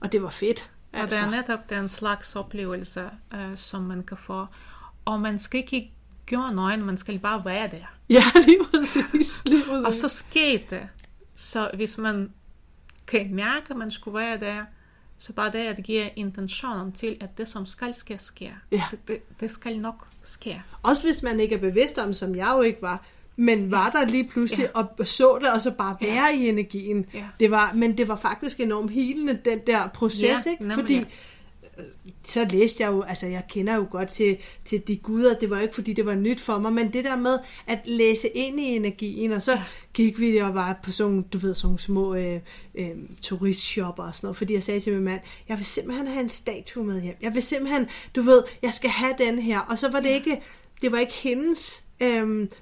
og det var fedt. Og altså, det er netop den slags oplevelse, som man kan få. Og man skal ikke gøre noget, man skal bare være der. Ja, lige præcis. Og så sker det. Så hvis man kan mærke, at man skulle være der, så bare det at give intentionen til, at det som skal ske. Ja. Det skal nok ske. Også hvis man ikke er bevidst om, som jeg jo ikke var, men var der lige pludselig og så det, og så bare være i energien. Ja. Men det var faktisk enormt helende, den der proces, ikke? Nemlig, fordi så læste jeg jo, altså jeg kender jo godt til de guder, det var ikke fordi det var nyt for mig, men det der med at læse ind i energien, og så gik vi og var på sådan, du ved, sådan små turistshopper og sådan noget, fordi jeg sagde til min mand, jeg vil simpelthen have en statue med hjem, jeg vil simpelthen, du ved, jeg skal have den her, og så var det ikke, det var ikke hendes,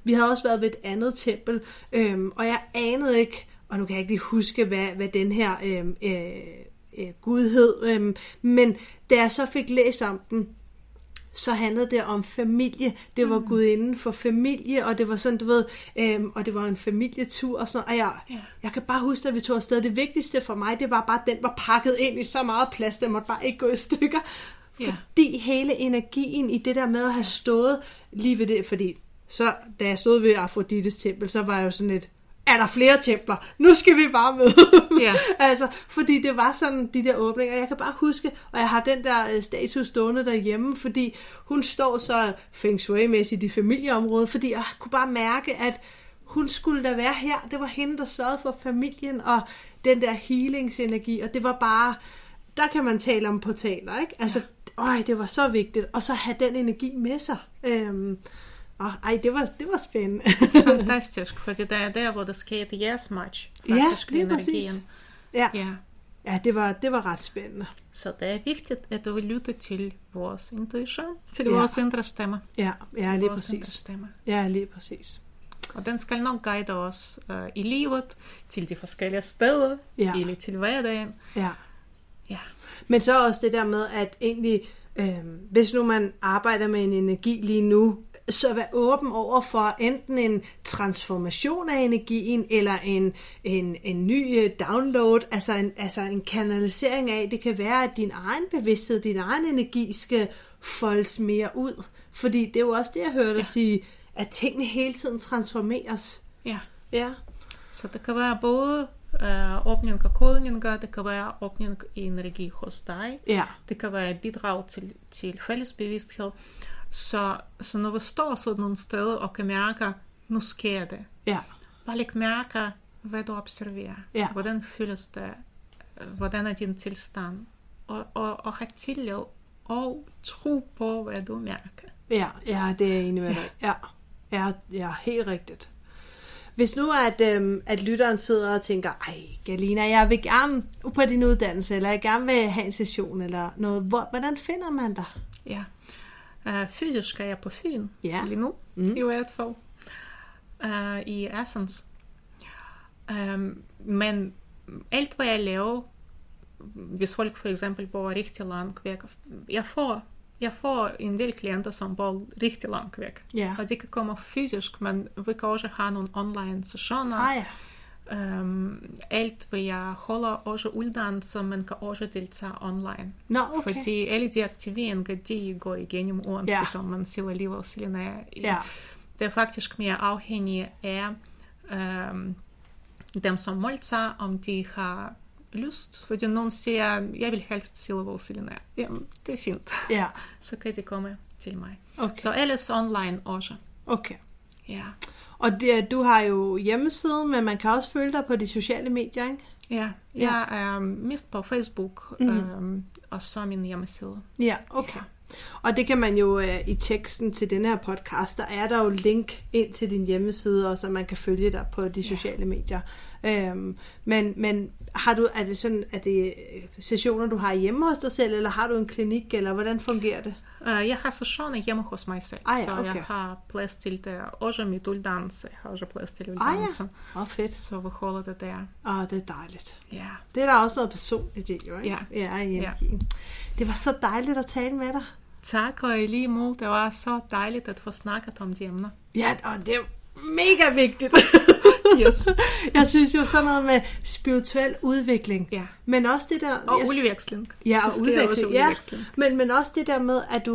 vi havde også været ved et andet tempel, og jeg anede ikke, og nu kan jeg ikke lige huske, hvad den her gudhed, men da jeg så fik læst om den, så handlede det om familie, det var gudinden for familie, og det var sådan, du ved, og det var en familietur og sådan noget, og jeg kan bare huske, at vi tog afsted, det vigtigste for mig, det var bare, at den var pakket ind i så meget plads, den måtte bare ikke gå i stykker, fordi hele energien i det der med at have stået lige ved det, fordi så, da jeg stod ved Afrodites tempel, så var jeg jo sådan et, er der flere templer? Nu skal vi bare med. Yeah. Altså, fordi det var sådan, de der åbninger. Jeg kan bare huske, og jeg har den der statue stående derhjemme, fordi hun står så feng shui-mæssigt i familieområdet, fordi jeg kunne bare mærke, at hun skulle da være her. Det var hende, der sørgede for familien, og den der healingsenergi, og det var bare, der kan man tale om portaler, ikke? Altså, det var så vigtigt. Og så have den energi med sig. Ej, det var spændende. Fantastisk, fordi det er der, hvor der skete jeres match. Faktisk, ja, lige præcis. Ja, det var ret spændende. Så det er vigtigt, at vi lytter til vores intuition, til vores indre stemme. Ja, lige præcis. Og den skal nok guide os i livet, til de forskellige steder, eller til hverdagen. Ja. Men så også det der med, at egentlig, hvis nu man arbejder med en energi lige nu, så vær åben over for enten en transformation af energien, eller en ny download, altså en kanalisering af, det kan være, at din egen bevidsthed, din egen energi skal foldes mere ud. Fordi det er jo også det, jeg hørte dig sige, at tingene hele tiden transformeres. Ja. Så det kan være både åbning og kodninger, det kan være åbning i energi hos dig, det kan være bidrag til fælles bevidsthed. Så når vi står sådan nogle steder og kan mærke, nu sker det. Bare læg mærke, hvad du observerer. Hvordan føles det? Hvordan er din tilstand? Og have tillid og tro på, hvad du mærker. Ja, det er enig med dig. Ja, helt rigtigt. Hvis nu at lytteren sidder og tænker, ej Galina, jeg vil gerne på din uddannelse, eller jeg gerne vil have en session eller noget, hvordan finder man dig? Ja, fysisk er jeg på Fyn lige nu, i hvert fald, i Assens. Men alt hvad jeg laver, hvis folk for eksempel bor rigtig langt væk, jeg får en del klienter, som bor rigtig langt væk. Yeah. Og de kan komme fysisk, men vi kan også have nogle online sessioner. Yeah. Alt hvad jeg holder, også uddannelse, man kan også deltage online. No, okay. Fordi alle de aktiveringer, de går igennem, uanset om man selv alligevel selv er. Yeah. Det er faktisk mere afhængigt af dem, som måltager, om de har lyst, fordi nogen siger, jeg vil helst silver Selina. Jamen, det er fint. Ja. Så kan de komme til mig. Okay. Så ellers online også. Okay. Ja. Og det, du har jo hjemmesiden, men man kan også følge dig på de sociale medier, ikke? Ja, jeg er mest på Facebook, og så min hjemmeside. Ja, okay. Ja. Og det kan man jo i teksten til denne her podcast, der er der jo link ind til din hjemmeside, og så man kan følge dig på de sociale medier. Men har du, er det sessioner, du har hjemme hos dig selv, eller har du en klinik, eller hvordan fungerer det? Jeg har sessioner hjemme hos mig selv, så jeg har plads til det. Også mit uddannelse, jeg har også plads til uddannelsen. Fedt. Så vi holder det der. Det er dejligt. Yeah. Det er der også noget personligt i, jo, ikke? Yeah. Ja, i energien. Det var så dejligt at tale med dig. Tak, og i lige måde, det var så dejligt at få snakket om de emner. Ja, og det er mega vigtigt. Yes. Jeg synes jo sådan noget med spirituel udvikling, men også det der... Og udveksling. Ja, og udveksling. Ja. Men også det der med, at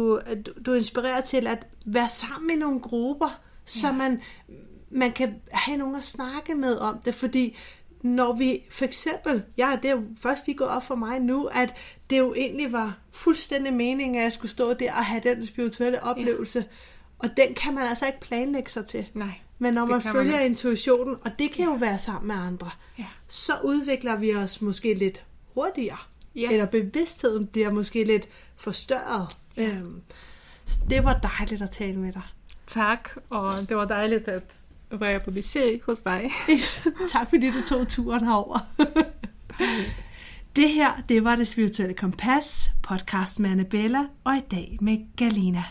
du inspirerer til at være sammen i nogle grupper, så man kan have nogen at snakke med om det, fordi... Når vi for eksempel, det er jo først lige gået op for mig nu, at det jo egentlig var fuldstændig meningen, at jeg skulle stå der og have den spirituelle oplevelse. Og den kan man altså ikke planlægge sig til. Nej, men når man følger intuitionen, og det kan jo være sammen med andre, så udvikler vi os måske lidt hurtigere. Ja. Eller bevidstheden bliver måske lidt forstørret. Ja. Så det var dejligt at tale med dig. Tak, og det var dejligt at... var jeg på besøg hos dig. Tak fordi du tog turen herover. Det her, det var Det Spirituelle Kompas, podcast med Annabella, og i dag med Galina.